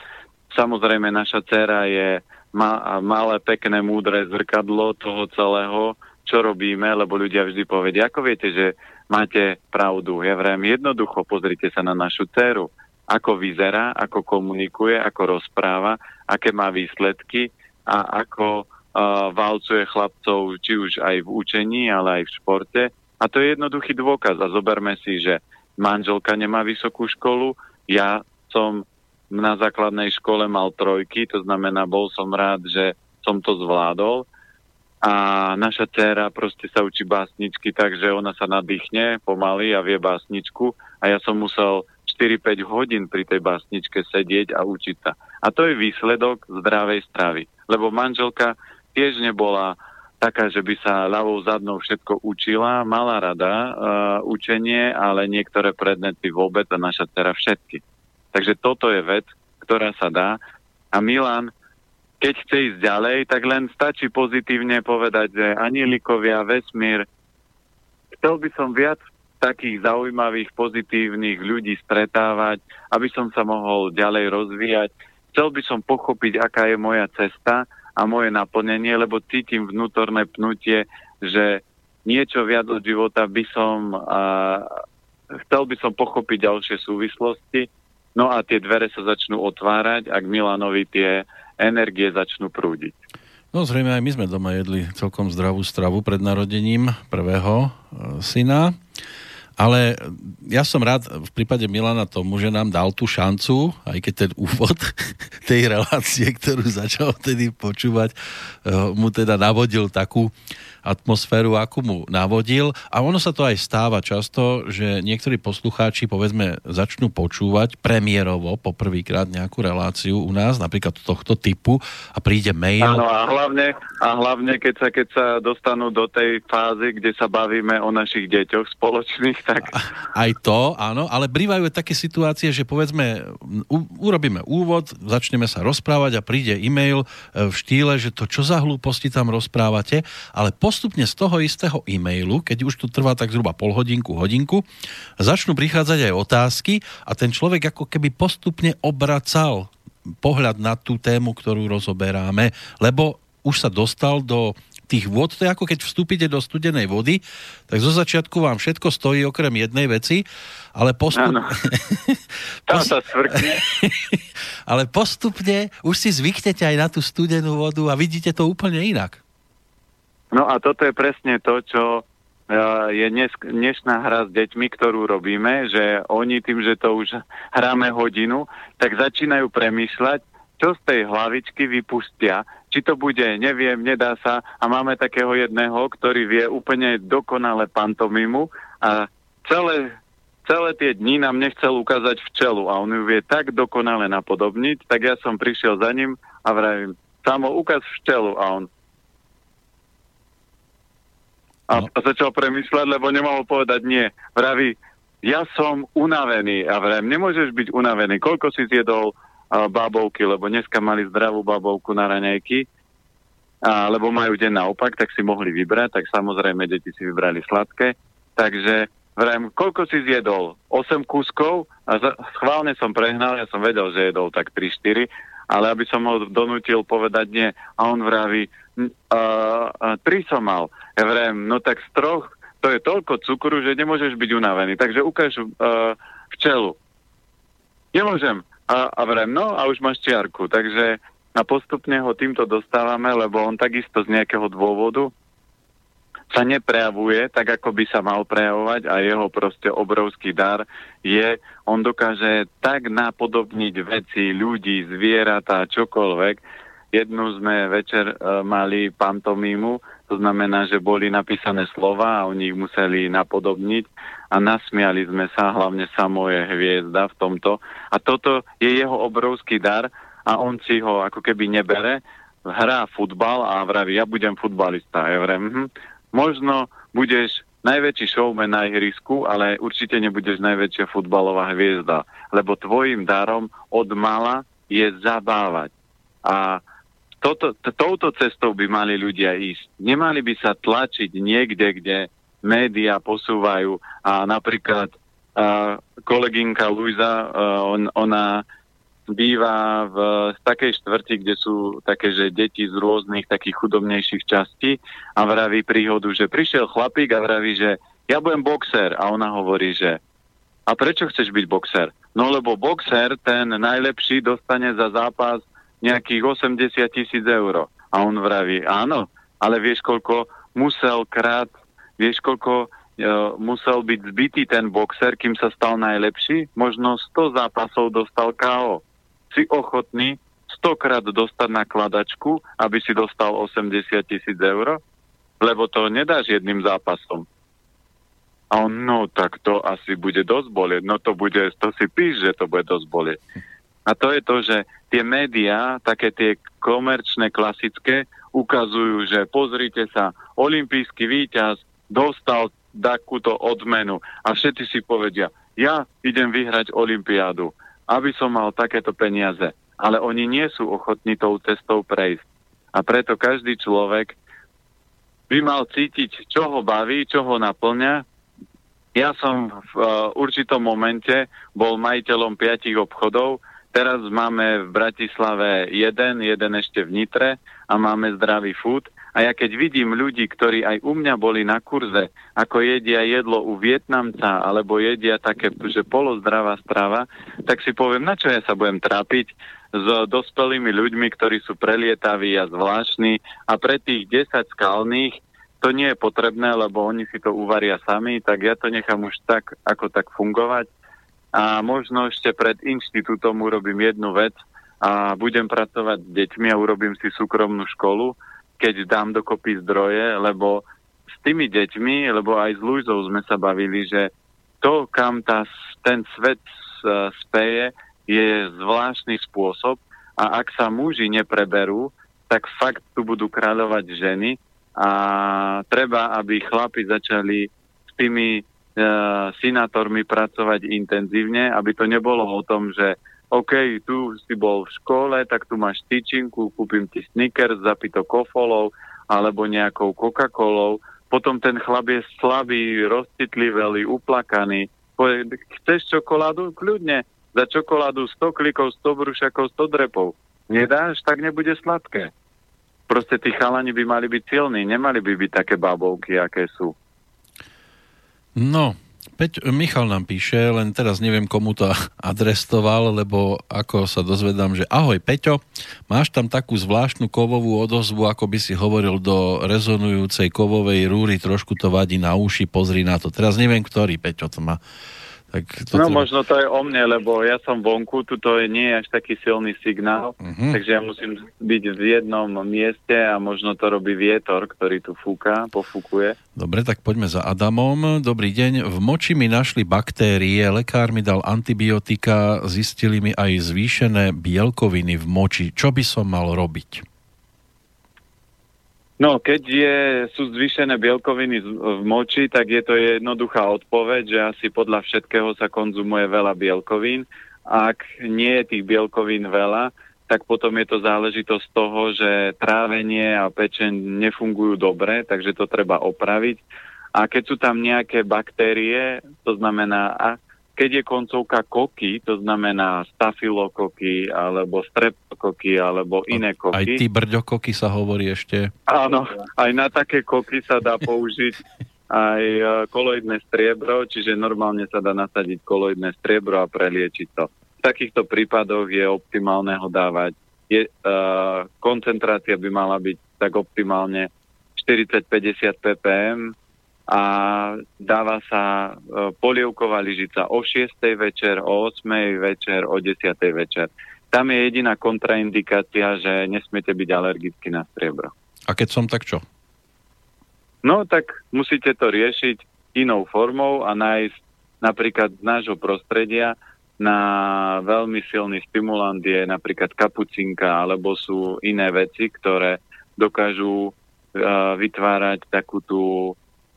Samozrejme, naša dcéra je ma- malé, pekné, múdre zrkadlo toho celého, čo robíme, lebo ľudia vždy povedia, ako viete, že máte pravdu. Ja vrem, jednoducho pozrite sa na našu dcéru. Ako vyzerá, ako komunikuje, ako rozpráva, aké má výsledky a ako uh, valcuje chlapcov, či už aj v učení, ale aj v športe. A to je jednoduchý dôkaz. A zoberme si, že manželka nemá vysokú školu, ja som na základnej škole mal trojky, to znamená, bol som rád, že som to zvládol. A naša dcéra proste sa učí básničky, takže ona sa nadýchne pomaly a vie básničku. A ja som musel štyri päť hodín pri tej básničke sedieť a učiť sa. A to je výsledok zdravej stravy. Lebo manželka tiež nebola taká, že by sa ľavou zadnou všetko učila. Mala rada uh, učenie, ale niektoré predmety vôbec a naša dcéra všetky. Takže toto je vec, ktorá sa dá. A Milan, keď chce ísť ďalej, tak len stačí pozitívne povedať, že Anelikovia, vesmír, chcel by som viac takých zaujímavých, pozitívnych ľudí stretávať, aby som sa mohol ďalej rozvíjať. Chcel by som pochopiť, aká je moja cesta a moje naplnenie, lebo cítim vnútorné pnutie, že niečo viac od života by som... A, chcel by som pochopiť ďalšie súvislosti, no a tie dvere sa začnú otvárať, ak Milanovi tie energie začnú prúdiť. No zrejme aj my sme doma jedli celkom zdravú stravu pred narodením prvého syna, ale ja som rád v prípade Milana tomu, že nám dal tú šancu, aj keď ten úvod tej relácie, ktorú začal vtedy počúvať, mu teda navodil takú atmosféru, akú mu navodil. A ono sa to aj stáva často, že niektorí poslucháči, povedzme, začnú počúvať premiérovo poprvýkrát nejakú reláciu u nás, napríklad tohto typu, a príde mail. Áno, a hlavne, a hlavne keď, sa, keď sa dostanú do tej fázy, kde sa bavíme o našich deťoch spoločných, tak... Aj to, áno, ale bývajú také situácie, že povedzme, u, urobíme úvod, začneme sa rozprávať a príde e-mail v štýle, že to čo za hlúposti tam rozprávate, ale postupne z toho istého e-mailu, keď už to trvá tak zhruba pol hodinku, hodinku, začnú prichádzať aj otázky a ten človek ako keby postupne obracal pohľad na tú tému, ktorú rozoberáme, lebo už sa dostal do tých vôd, to je ako keď vstúpite do studenej vody, tak zo začiatku vám všetko stojí okrem jednej veci, ale postupne... Tam sa svrkne. Ale postupne už si zvyknete aj na tú studenú vodu a vidíte to úplne inak. No a toto je presne to, čo je dnešná hra s deťmi, ktorú robíme, že oni tým, že to už hráme hodinu, tak začínajú premýšľať, čo z tej hlavičky vypustia, či to bude, neviem, nedá sa, a máme takého jedného, ktorý vie úplne dokonale pantomimu a celé, celé tie dni nám nechcel ukázať včelu a on ju vie tak dokonale napodobniť, tak ja som prišiel za ním a vravím, Sámo, ukáž včelu, a on a, a začal premýšľať, lebo nemohol povedať nie, vraví, ja som unavený, a vravím, nemôžeš byť unavený, koľko si zjedol babovky, lebo dneska mali zdravú babovku na raňajky, a, lebo majú deň naopak, tak si mohli vybrať, tak samozrejme deti si vybrali sladké, takže vrajím, koľko si zjedol? osem kúskov? A za, schválne som prehnal, ja som vedel, že jedol tak tri štyri, ale aby som ho donútil povedať nie, a on vraví, tri som mal, ja vrajím, no tak z troch, to je toľko cukru, že nemôžeš byť unavený, takže ukáž uh, včelu. Nemôžem. A, a vrem, no a už máš čiarku, takže a postupne ho týmto dostávame, lebo on takisto z nejakého dôvodu sa neprejavuje tak, ako by sa mal prejavovať, a jeho proste obrovský dar je, on dokáže tak napodobniť veci, ľudí, zvieratá, čokoľvek. Jednu sme večer e, mali pantomímu, to znamená, že boli napísané slova a oni ich museli napodobniť a nasmiali sme sa, hlavne Samo je hviezda v tomto. A toto je jeho obrovský dar a on si ho ako keby nebere, hrá futbal a vraví, ja budem futbalista. Ja vraví, hm, možno budeš najväčší showman na ihrisku, ale určite nebudeš najväčšia futbalová hviezda, lebo tvojim darom od mala je zabávať. A Toto, t- touto cestou by mali ľudia ísť. Nemali by sa tlačiť niekde, kde médiá posúvajú. A napríklad uh, kolegynka Lujza, uh, on, ona býva v uh, takej štvrti, kde sú také, že deti z rôznych takých chudobnejších častí, a vraví príhodu, že prišiel chlapík a vraví, že ja budem boxer. A ona hovorí, že a prečo chceš byť boxer? No lebo boxer, ten najlepší, dostane za zápas nejakých osemdesiat tisíc eur. A A on vraví, áno, ale vieš, koľko musel krát, vieš, koľko e, musel byť zbitý ten boxer, kým sa stal najlepší? Možno sto zápasov dostal ká ó. Si ochotný stokrát dostať na kladačku, aby si dostal osemdesiat tisíc eur? Lebo to nedáš jedným zápasom. A on, no tak to asi bude dosť bolieť. No to bude, to si píš, že to bude dosť bolieť. A to je to, že tie médiá, také tie komerčné, klasické, ukazujú, že pozrite sa, olympijský víťaz dostal takúto odmenu. A všetci si povedia, ja idem vyhrať olympiádu, aby som mal takéto peniaze. Ale oni nie sú ochotní tou cestou prejsť. A preto každý človek by mal cítiť, čo ho baví, čo ho naplňa. Ja som v uh, určitom momente bol majiteľom piatich obchodov. Teraz máme v Bratislave jeden, jeden ešte v Nitre a máme zdravý food. A ja keď vidím ľudí, ktorí aj u mňa boli na kurze, ako jedia jedlo u Vietnamca, alebo jedia také, že polozdravá strava, tak si poviem, na čo ja sa budem trápiť s dospelými ľuďmi, ktorí sú prelietaví a zvláštni. A pre tých desať skalných to nie je potrebné, lebo oni si to uvaria sami, tak ja to nechám už tak, ako tak fungovať. A možno ešte pred inštitútom urobím jednu vec a budem pracovať s deťmi a urobím si súkromnú školu, keď dám dokopy zdroje, lebo s tými deťmi, lebo aj s Lujzou sme sa bavili, že to, kam tá, ten svet speje, je zvláštny spôsob a ak sa muži nepreberú, tak fakt tu budú kráľovať ženy. A treba, aby chlapi začali s tými e, synátormi pracovať intenzívne, aby to nebolo o tom, že OK, tu si bol v škole, tak tu máš tyčinku, kúpim ti Snickers, zapito kofolou alebo nejakou Coca-Colou. Potom ten chlap je slabý, rozcitlivelý, uplakaný. Chceš čokoládu? Kľudne. Za čokoládu sto klikov, sto brúšakov, sto drepov. Nedáš? Tak nebude sladké. Proste tí chalani by mali byť silní, nemali by byť také bábovky, aké sú. No, Peť, Michal nám píše, len teraz neviem, komu to adresoval, lebo ako sa dozvedám, že ahoj Peťo, máš tam takú zvláštnu kovovú odozvu, ako by si hovoril do rezonujúcej kovovej rúry, trošku to vadí na uši, pozri na to. Teraz neviem, ktorý Peťo to má. Tak to no treba... možno to je o mne, lebo ja som vonku, tuto je nie až taký silný signál, uh-huh. Takže ja musím byť v jednom mieste a možno to robí vietor, ktorý tu fúka, pofúkuje. Dobre, tak poďme za Adamom. Dobrý deň, v moči mi našli baktérie, lekár mi dal antibiotika, zistili mi aj zvýšené bielkoviny v moči. Čo by som mal robiť? No, keď je, sú zvýšené bielkoviny v moči, tak je to jednoduchá odpoveď, že asi podľa všetkého sa konzumuje veľa bielkovín. Ak nie je tých bielkovín veľa, tak potom je to záležitosť toho, že trávenie a pečeň nefungujú dobre, takže to treba opraviť. A keď sú tam nejaké baktérie, to znamená, a keď je koncovka koky, to znamená stafilokoky, alebo streptokoky, alebo iné koky. Aj tí brďokoky sa hovorí ešte. Áno, aj na také koky sa dá použiť aj koloidné striebro, čiže normálne sa dá nasadiť koloidné striebro a preliečiť to. V takýchto prípadoch je optimálne ho dávať. Je, uh, koncentrácia by mala byť tak optimálne štyridsať až päťdesiat ppm, a dáva sa polievková lyžica o šiestej večer, o ôsmej večer, o desiatej večer. Tam je jediná kontraindikácia, že nesmiete byť alergický na striebro. A keď som, tak čo? No, tak musíte to riešiť inou formou a nájsť napríklad z nášho prostredia na veľmi silný stimulant je napríklad kapucinka, alebo sú iné veci, ktoré dokážu uh, vytvárať takú tú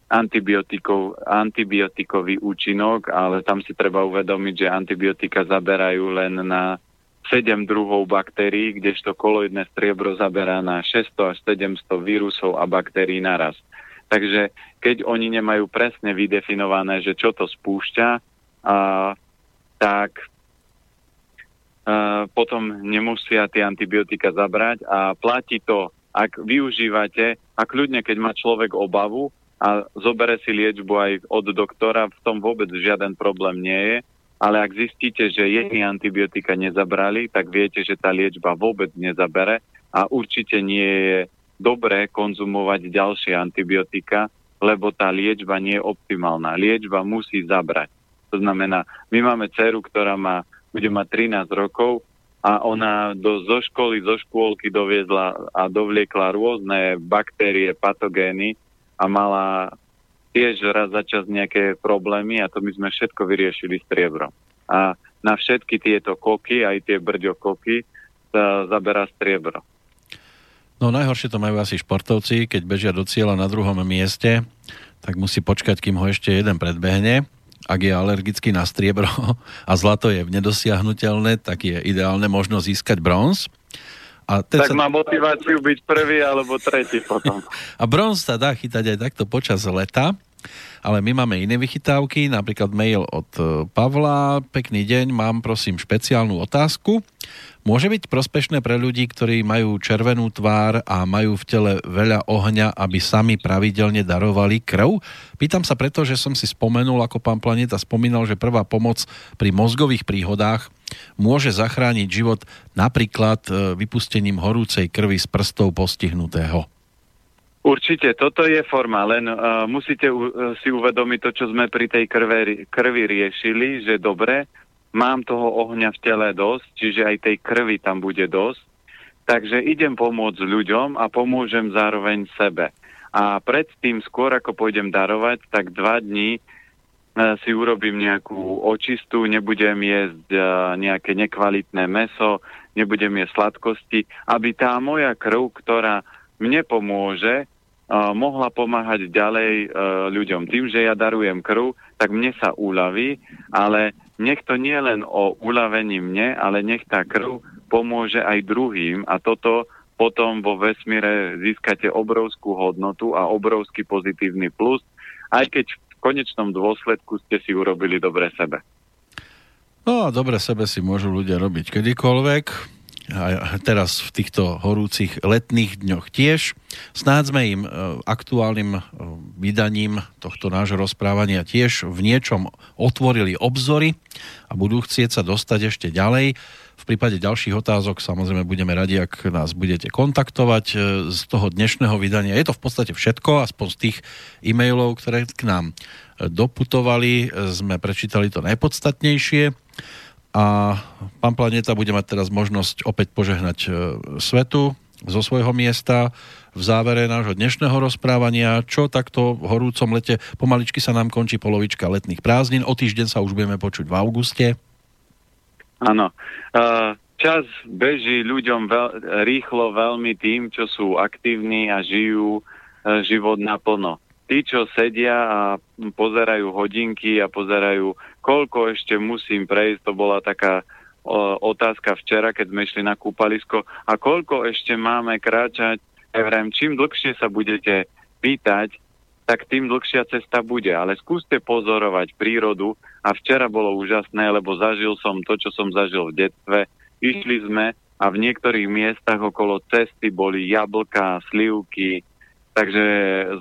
antibiotikový účinok, ale tam si treba uvedomiť, že antibiotika zaberajú len na sedem druhov baktérií, kdežto koloidné striebro zaberá na šesťsto až sedemsto vírusov a baktérií naraz. Takže keď oni nemajú presne vydefinované, že čo to spúšťa, a, tak a, potom nemusia tie antibiotika zabrať a platí to, ak využívate, a kľudne, keď má človek obavu, a zobere si liečbu aj od doktora, v tom vôbec žiaden problém nie je, ale ak zistíte, že jedny antibiotika nezabrali, tak viete, že tá liečba vôbec nezabere a a určite nie je dobré konzumovať ďalšie antibiotika, lebo tá liečba nie je optimálna. Liečba musí zabrať. To znamená, my máme dceru, ktorá má, bude mať trinásť rokov a ona do, zo školy, zo škôlky doviezla a dovliekla rôzne baktérie, patogény a mala tiež raz za čas nejaké problémy a to my sme všetko vyriešili striebrom. A na všetky tieto koky, aj tie brďokoky, sa zaberá striebro. No najhoršie to majú asi športovci, keď bežia do cieľa na druhom mieste, tak musí počkať, kým ho ešte jeden predbehne. Ak je alergický na striebro a zlato je nedosiahnuteľné, tak je ideálne možno získať bronz. A tak sa... má motiváciu byť prvý alebo tretí potom. A bronz sa dá chytať aj takto počas leta, ale my máme iné vychytávky, napríklad mail od Pavla. Pekný deň, mám prosím špeciálnu otázku. Môže byť prospešné pre ľudí, ktorí majú červenú tvár a majú v tele veľa ohňa, aby sami pravidelne darovali krv? Pýtam sa preto, že som si spomenul, ako pán Planeta spomínal, že prvá pomoc pri mozgových príhodách môže zachrániť život napríklad vypustením horúcej krvi z prstov postihnutého. Určite, toto je forma, len uh, musíte u, uh, si uvedomiť to, čo sme pri tej krve, krvi riešili, že dobre, mám toho ohňa v tele dosť, čiže aj tej krvi tam bude dosť, takže idem pomôcť ľuďom a pomôžem zároveň sebe. A predtým, skôr ako pôjdem darovať, tak dva dní uh, si urobím nejakú očistu, nebudem jesť uh, nejaké nekvalitné mäso, nebudem jesť sladkosti, aby tá moja krv, ktorá mne pomôže, Uh, mohla pomáhať ďalej uh, ľuďom. Tým, že ja darujem krv, tak mne sa uľaví, ale nech to nie len o uľavení mne, ale nech tá krv pomôže aj druhým a toto potom vo vesmíre získate obrovskú hodnotu a obrovský pozitívny plus, aj keď v konečnom dôsledku ste si urobili dobre sebe. No a dobre sebe si môžu ľudia robiť kedykoľvek. A teraz v týchto horúcich letných dňoch tiež. Snáď sme im aktuálnym vydaním tohto nášho rozprávania tiež v niečom otvorili obzory a budú chcieť sa dostať ešte ďalej. V prípade ďalších otázok samozrejme budeme radi, ak nás budete kontaktovať z toho dnešného vydania. Je to v podstate všetko, aspoň z tých e-mailov, ktoré k nám doputovali, sme prečítali to najpodstatnejšie. A pán Planeta bude mať teraz možnosť opäť požehnať svetu zo svojho miesta v závere nášho dnešného rozprávania, čo takto v horúcom lete. Pomaličky sa nám končí polovička letných prázdnin. O týždeň sa už budeme počuť v auguste. Áno. Čas beží ľuďom veľ, rýchlo veľmi tým, čo sú aktívni a žijú život naplno. Tí, čo sedia a pozerajú hodinky a pozerajú, koľko ešte musím prejsť, to bola taká o, otázka včera, keď sme išli na kúpalisko, a koľko ešte máme kráčať, neviem, čím dlhšie sa budete pýtať, tak tým dlhšia cesta bude. Ale skúste pozorovať prírodu a včera bolo úžasné, lebo zažil som to, čo som zažil v detstve. Išli sme a v niektorých miestach okolo cesty boli jablká, slivky, takže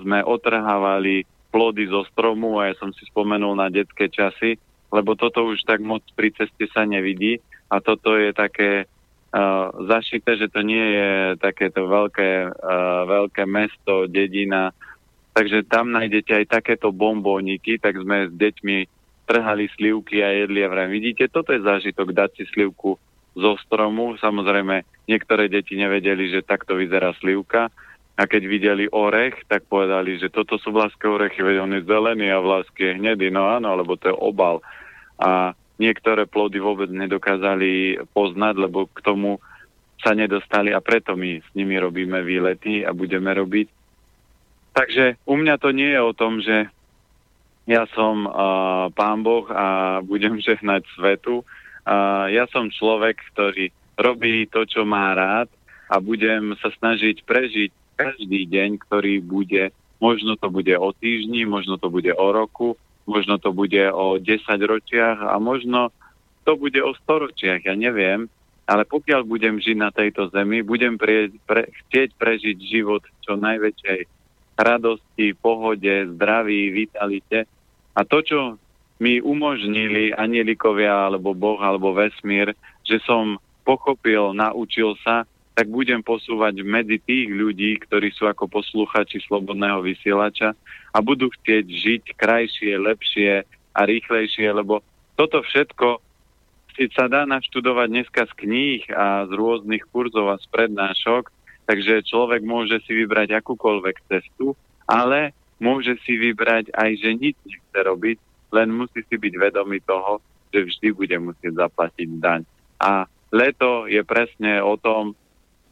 sme otrhávali plody zo stromu a ja som si spomenul na detské časy, lebo toto už tak moc pri ceste sa nevidí a toto je také uh, zašité, že to nie je takéto veľké, uh, veľké mesto, dedina, takže tam nájdete aj takéto bombóniky, tak sme s deťmi trhali slivky a jedli a vrem. Vidíte, toto je zážitok, dať si slivku zo stromu, samozrejme niektoré deti nevedeli, že takto vyzerá slivka. A keď videli orech, tak povedali, že toto sú vláske orechy, veď on je zelený a vláske je hnedý. No áno, lebo to je obal. A niektoré plody vôbec nedokázali poznať, lebo k tomu sa nedostali a preto my s nimi robíme výlety a budeme robiť. Takže u mňa to nie je o tom, že ja som uh, pán Boh a budem žehnať svetu. Uh, ja som človek, ktorý robí to, čo má rád a budem sa snažiť prežiť každý deň, ktorý bude, možno to bude o týždni, možno to bude o roku, možno to bude o desaťročiach a možno to bude o storočiach, ja neviem, ale pokiaľ budem žiť na tejto zemi, budem pre, pre, chcieť prežiť život v čo najväčšej radosti, pohode, zdraví, vitalite a to, čo mi umožnili anjelikovia alebo Boh alebo vesmír, že som pochopil, naučil sa tak budem posúvať medzi tých ľudí, ktorí sú ako posluchači Slobodného vysielača a budú chcieť žiť krajšie, lepšie a rýchlejšie, lebo toto všetko si sa dá naštudovať dneska z kníh a z rôznych kurzov a z prednášok, takže človek môže si vybrať akúkoľvek cestu, ale môže si vybrať aj, že nič nechce robiť, len musí si byť vedomý toho, že vždy bude musieť zaplatiť daň. A leto je presne o tom,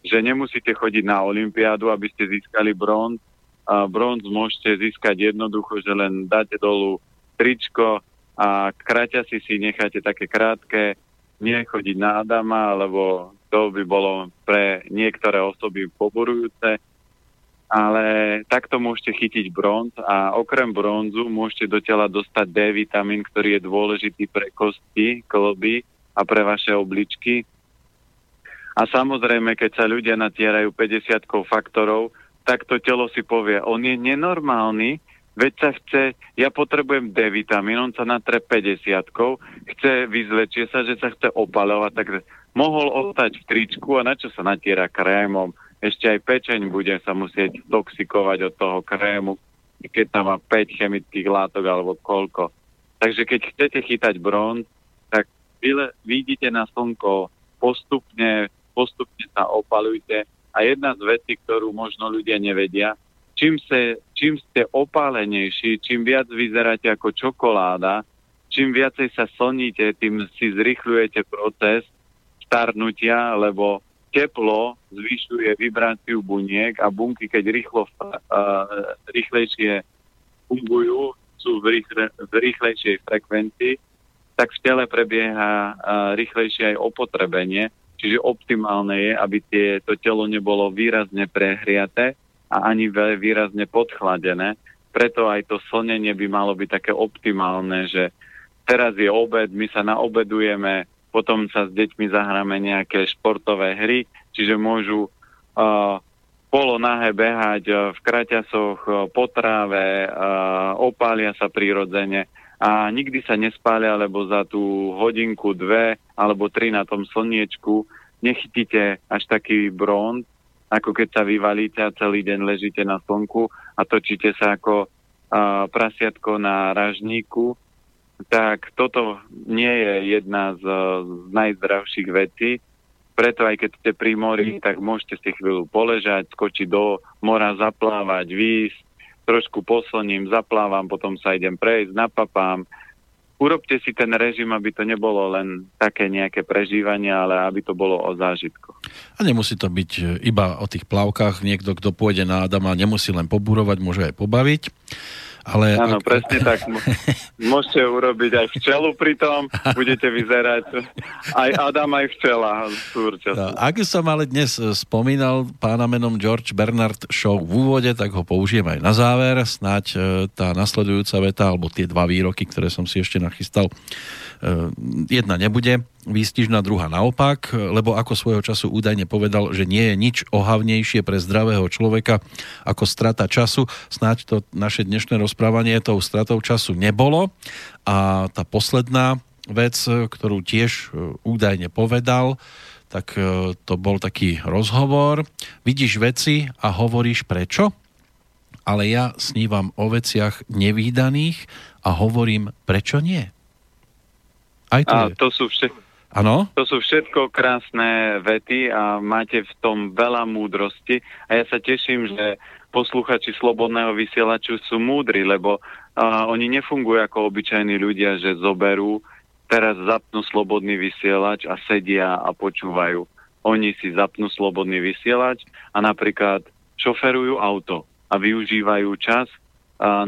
že nemusíte chodiť na olympiádu, aby ste získali bronz. A bronz môžete získať jednoducho, že len dáte dolu tričko a kraťasy si necháte také krátke, nechodiť na Adama, lebo to by bolo pre niektoré osoby poborujúce. Ale takto môžete chytiť bronz a okrem bronzu môžete do tela dostať D vitamín, ktorý je dôležitý pre kosti, kloby a pre vaše obličky. A samozrejme, keď sa ľudia natierajú päťdesiatkou faktorov, tak to telo si povie, on je nenormálny, veď sa chce, ja potrebujem D vitamín, on sa natre päťdesiatkou, chce, vyzlečie sa, že sa chce opaľovať, tak mohol ostať v tričku a na čo sa natiera krémom? Ešte aj pečeň bude sa musieť toxikovať od toho krému, keď tam má päť chemických látok alebo koľko. Takže keď chcete chytať bronz, tak vy vidíte na slnko postupne, postupne sa opalujte. A jedna z vecí, ktorú možno ľudia nevedia, čím, se, čím ste opálenejší, čím viac vyzeráte ako čokoláda, čím viacej sa slníte, tým si zrýchľujete proces starnutia, lebo teplo zvyšuje vibráciu buniek a bunky, keď rýchlo, uh, rýchlejšie fungujú, sú v, rýchle, v rýchlejšej frekvencii, tak v tele prebieha uh, rýchlejšie aj opotrebenie. Čiže optimálne je, aby to telo nebolo výrazne prehriaté a ani výrazne podchladené. Preto aj to slnenie by malo byť také optimálne, že teraz je obed, my sa naobedujeme, potom sa s deťmi zahráme nejaké športové hry, čiže môžu uh, polonahé behať uh, v kraťasoch, uh, po tráve, uh, opália sa prirodzene. A nikdy sa nespália, lebo za tú hodinku, dve alebo tri na tom slniečku nechytíte až taký bronz, ako keď sa vyvalíte a celý deň ležíte na slnku a točíte sa ako uh, prasiatko na ražníku. Tak toto nie je jedna z, z najzdravších vecí. Preto aj keď ste pri mori, tak môžete si chvíľu poležať, skočiť do mora, zaplávať, výsť, trošku poslním, zaplávam, potom sa idem prejsť, napapám. Urobte si ten režim, aby to nebolo len také nejaké prežívanie, ale aby to bolo o zážitku. A nemusí to byť iba o tých plavkách. Niekto, kto pôjde na Adama, nemusí len poburovať, môže aj pobaviť. Ale áno, ak... presne tak. Môžete urobiť aj včelu pri tom, budete vyzerať aj Adam, aj včela. No, ak som ale dnes spomínal pána menom George Bernard Shaw v úvode, tak ho použijem aj na záver. Snáď tá nasledujúca veta, alebo tie dva výroky, ktoré som si ešte nachystal, jedna nebude výstižná, druhá naopak, lebo ako svojho času údajne povedal, že nie je nič ohavnejšie pre zdravého človeka ako strata času. Snáď to naše dnešné rozprávanie tou stratou času nebolo. A tá posledná vec, ktorú tiež údajne povedal, tak to bol taký rozhovor. Vidíš veci a hovoríš prečo? Ale ja snívam o veciach nevídaných a hovorím prečo nie? Aj to, a to sú všetko. Áno? To sú všetko krásne vety a máte v tom veľa múdrosti a ja sa teším, že posluchači Slobodného vysielaču sú múdri, lebo uh, oni nefungujú ako obyčajní ľudia, že zoberú, teraz zapnú Slobodný vysielač a sedia a počúvajú. Oni si zapnú Slobodný vysielač a napríklad šoferujú auto a využívajú čas uh, uh,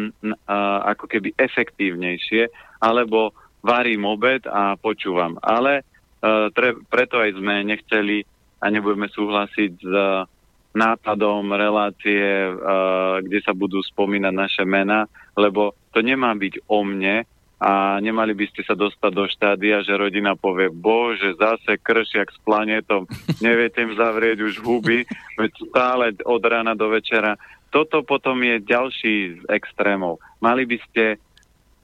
ako keby efektívnejšie, alebo varím obed a počúvam, ale Tre, preto aj sme nechceli a nebudeme súhlasiť s uh, nápadom relácie, uh, kde sa budú spomínať naše mená, lebo to nemá byť o mne a nemali by ste sa dostať do štádia, že rodina povie, bože, zase Kršiak s Planetom, neviete im zavrieť už huby, veď stále od rána do večera. Toto potom je ďalší z extrémov. Mali by ste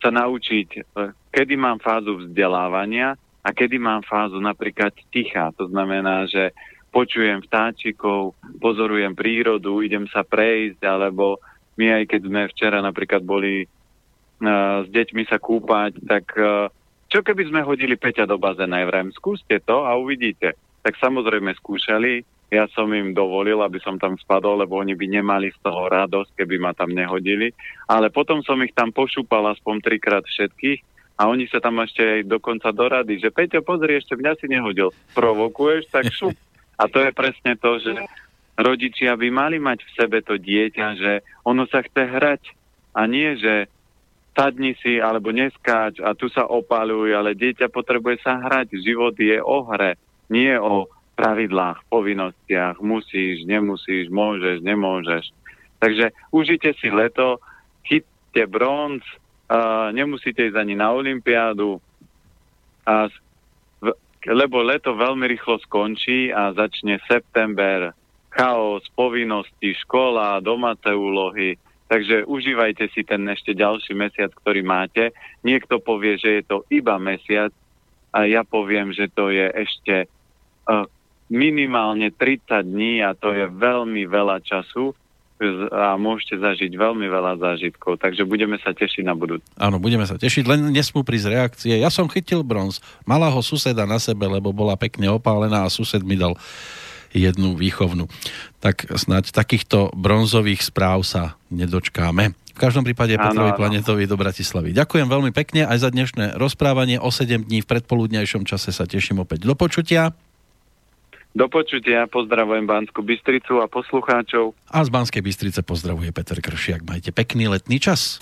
sa naučiť, kedy mám fázu vzdelávania, a kedy mám fázu napríklad ticha, to znamená, že počujem vtáčikov, pozorujem prírodu, idem sa prejsť, alebo my aj keď sme včera napríklad boli uh, s deťmi sa kúpať, tak uh, čo keby sme hodili Peťa do bazéna, vrem, skúste to a uvidíte. Tak samozrejme skúšali, ja som im dovolil, aby som tam spadol, lebo oni by nemali z toho radosť, keby ma tam nehodili, ale potom som ich tam pošúpal aspoň trikrát všetkých a oni sa tam ešte aj dokonca doradi, že Peťo, pozri, ešte mňa si nehodil, provokuješ, tak šup. A to je presne to, že rodičia by mali mať v sebe to dieťa, že ono sa chce hrať a nie, že sadni si alebo neskáč a tu sa opaľuj, ale dieťa potrebuje sa hrať, život je o hre, nie o pravidlách, povinnostiach, musíš, nemusíš, môžeš, nemôžeš. Takže užite si leto, chyťte bronz, uh, nemusíte ísť ani na olympiádu, a v, lebo leto veľmi rýchlo skončí a začne september, chaos, povinnosti, škola, domáce úlohy. Takže užívajte si ten ešte ďalší mesiac, ktorý máte. Niekto povie, že je to iba mesiac a ja poviem, že to je ešte uh, minimálne tridsať dní a to je veľmi veľa času a môžete zažiť veľmi veľa zážitkov. Takže budeme sa tešiť na budúce. Áno, budeme sa tešiť, len nesmú prísť reakcie. Ja som chytil bronz, mala ho suseda na sebe, lebo bola pekne opálená a sused mi dal jednu výchovnú. Tak snáď takýchto bronzových správ sa nedočkáme. V každom prípade Petrovi Planetovi do Bratislavy. Ďakujem veľmi pekne aj za dnešné rozprávanie. O sedem dní v predpoludnejšom čase sa teším opäť. Do počutia. Do počutia, pozdravujem Banskú Bystricu a poslucháčov. A z Banskej Bystrice pozdravuje Peter Kršiak. Majte pekný letný čas.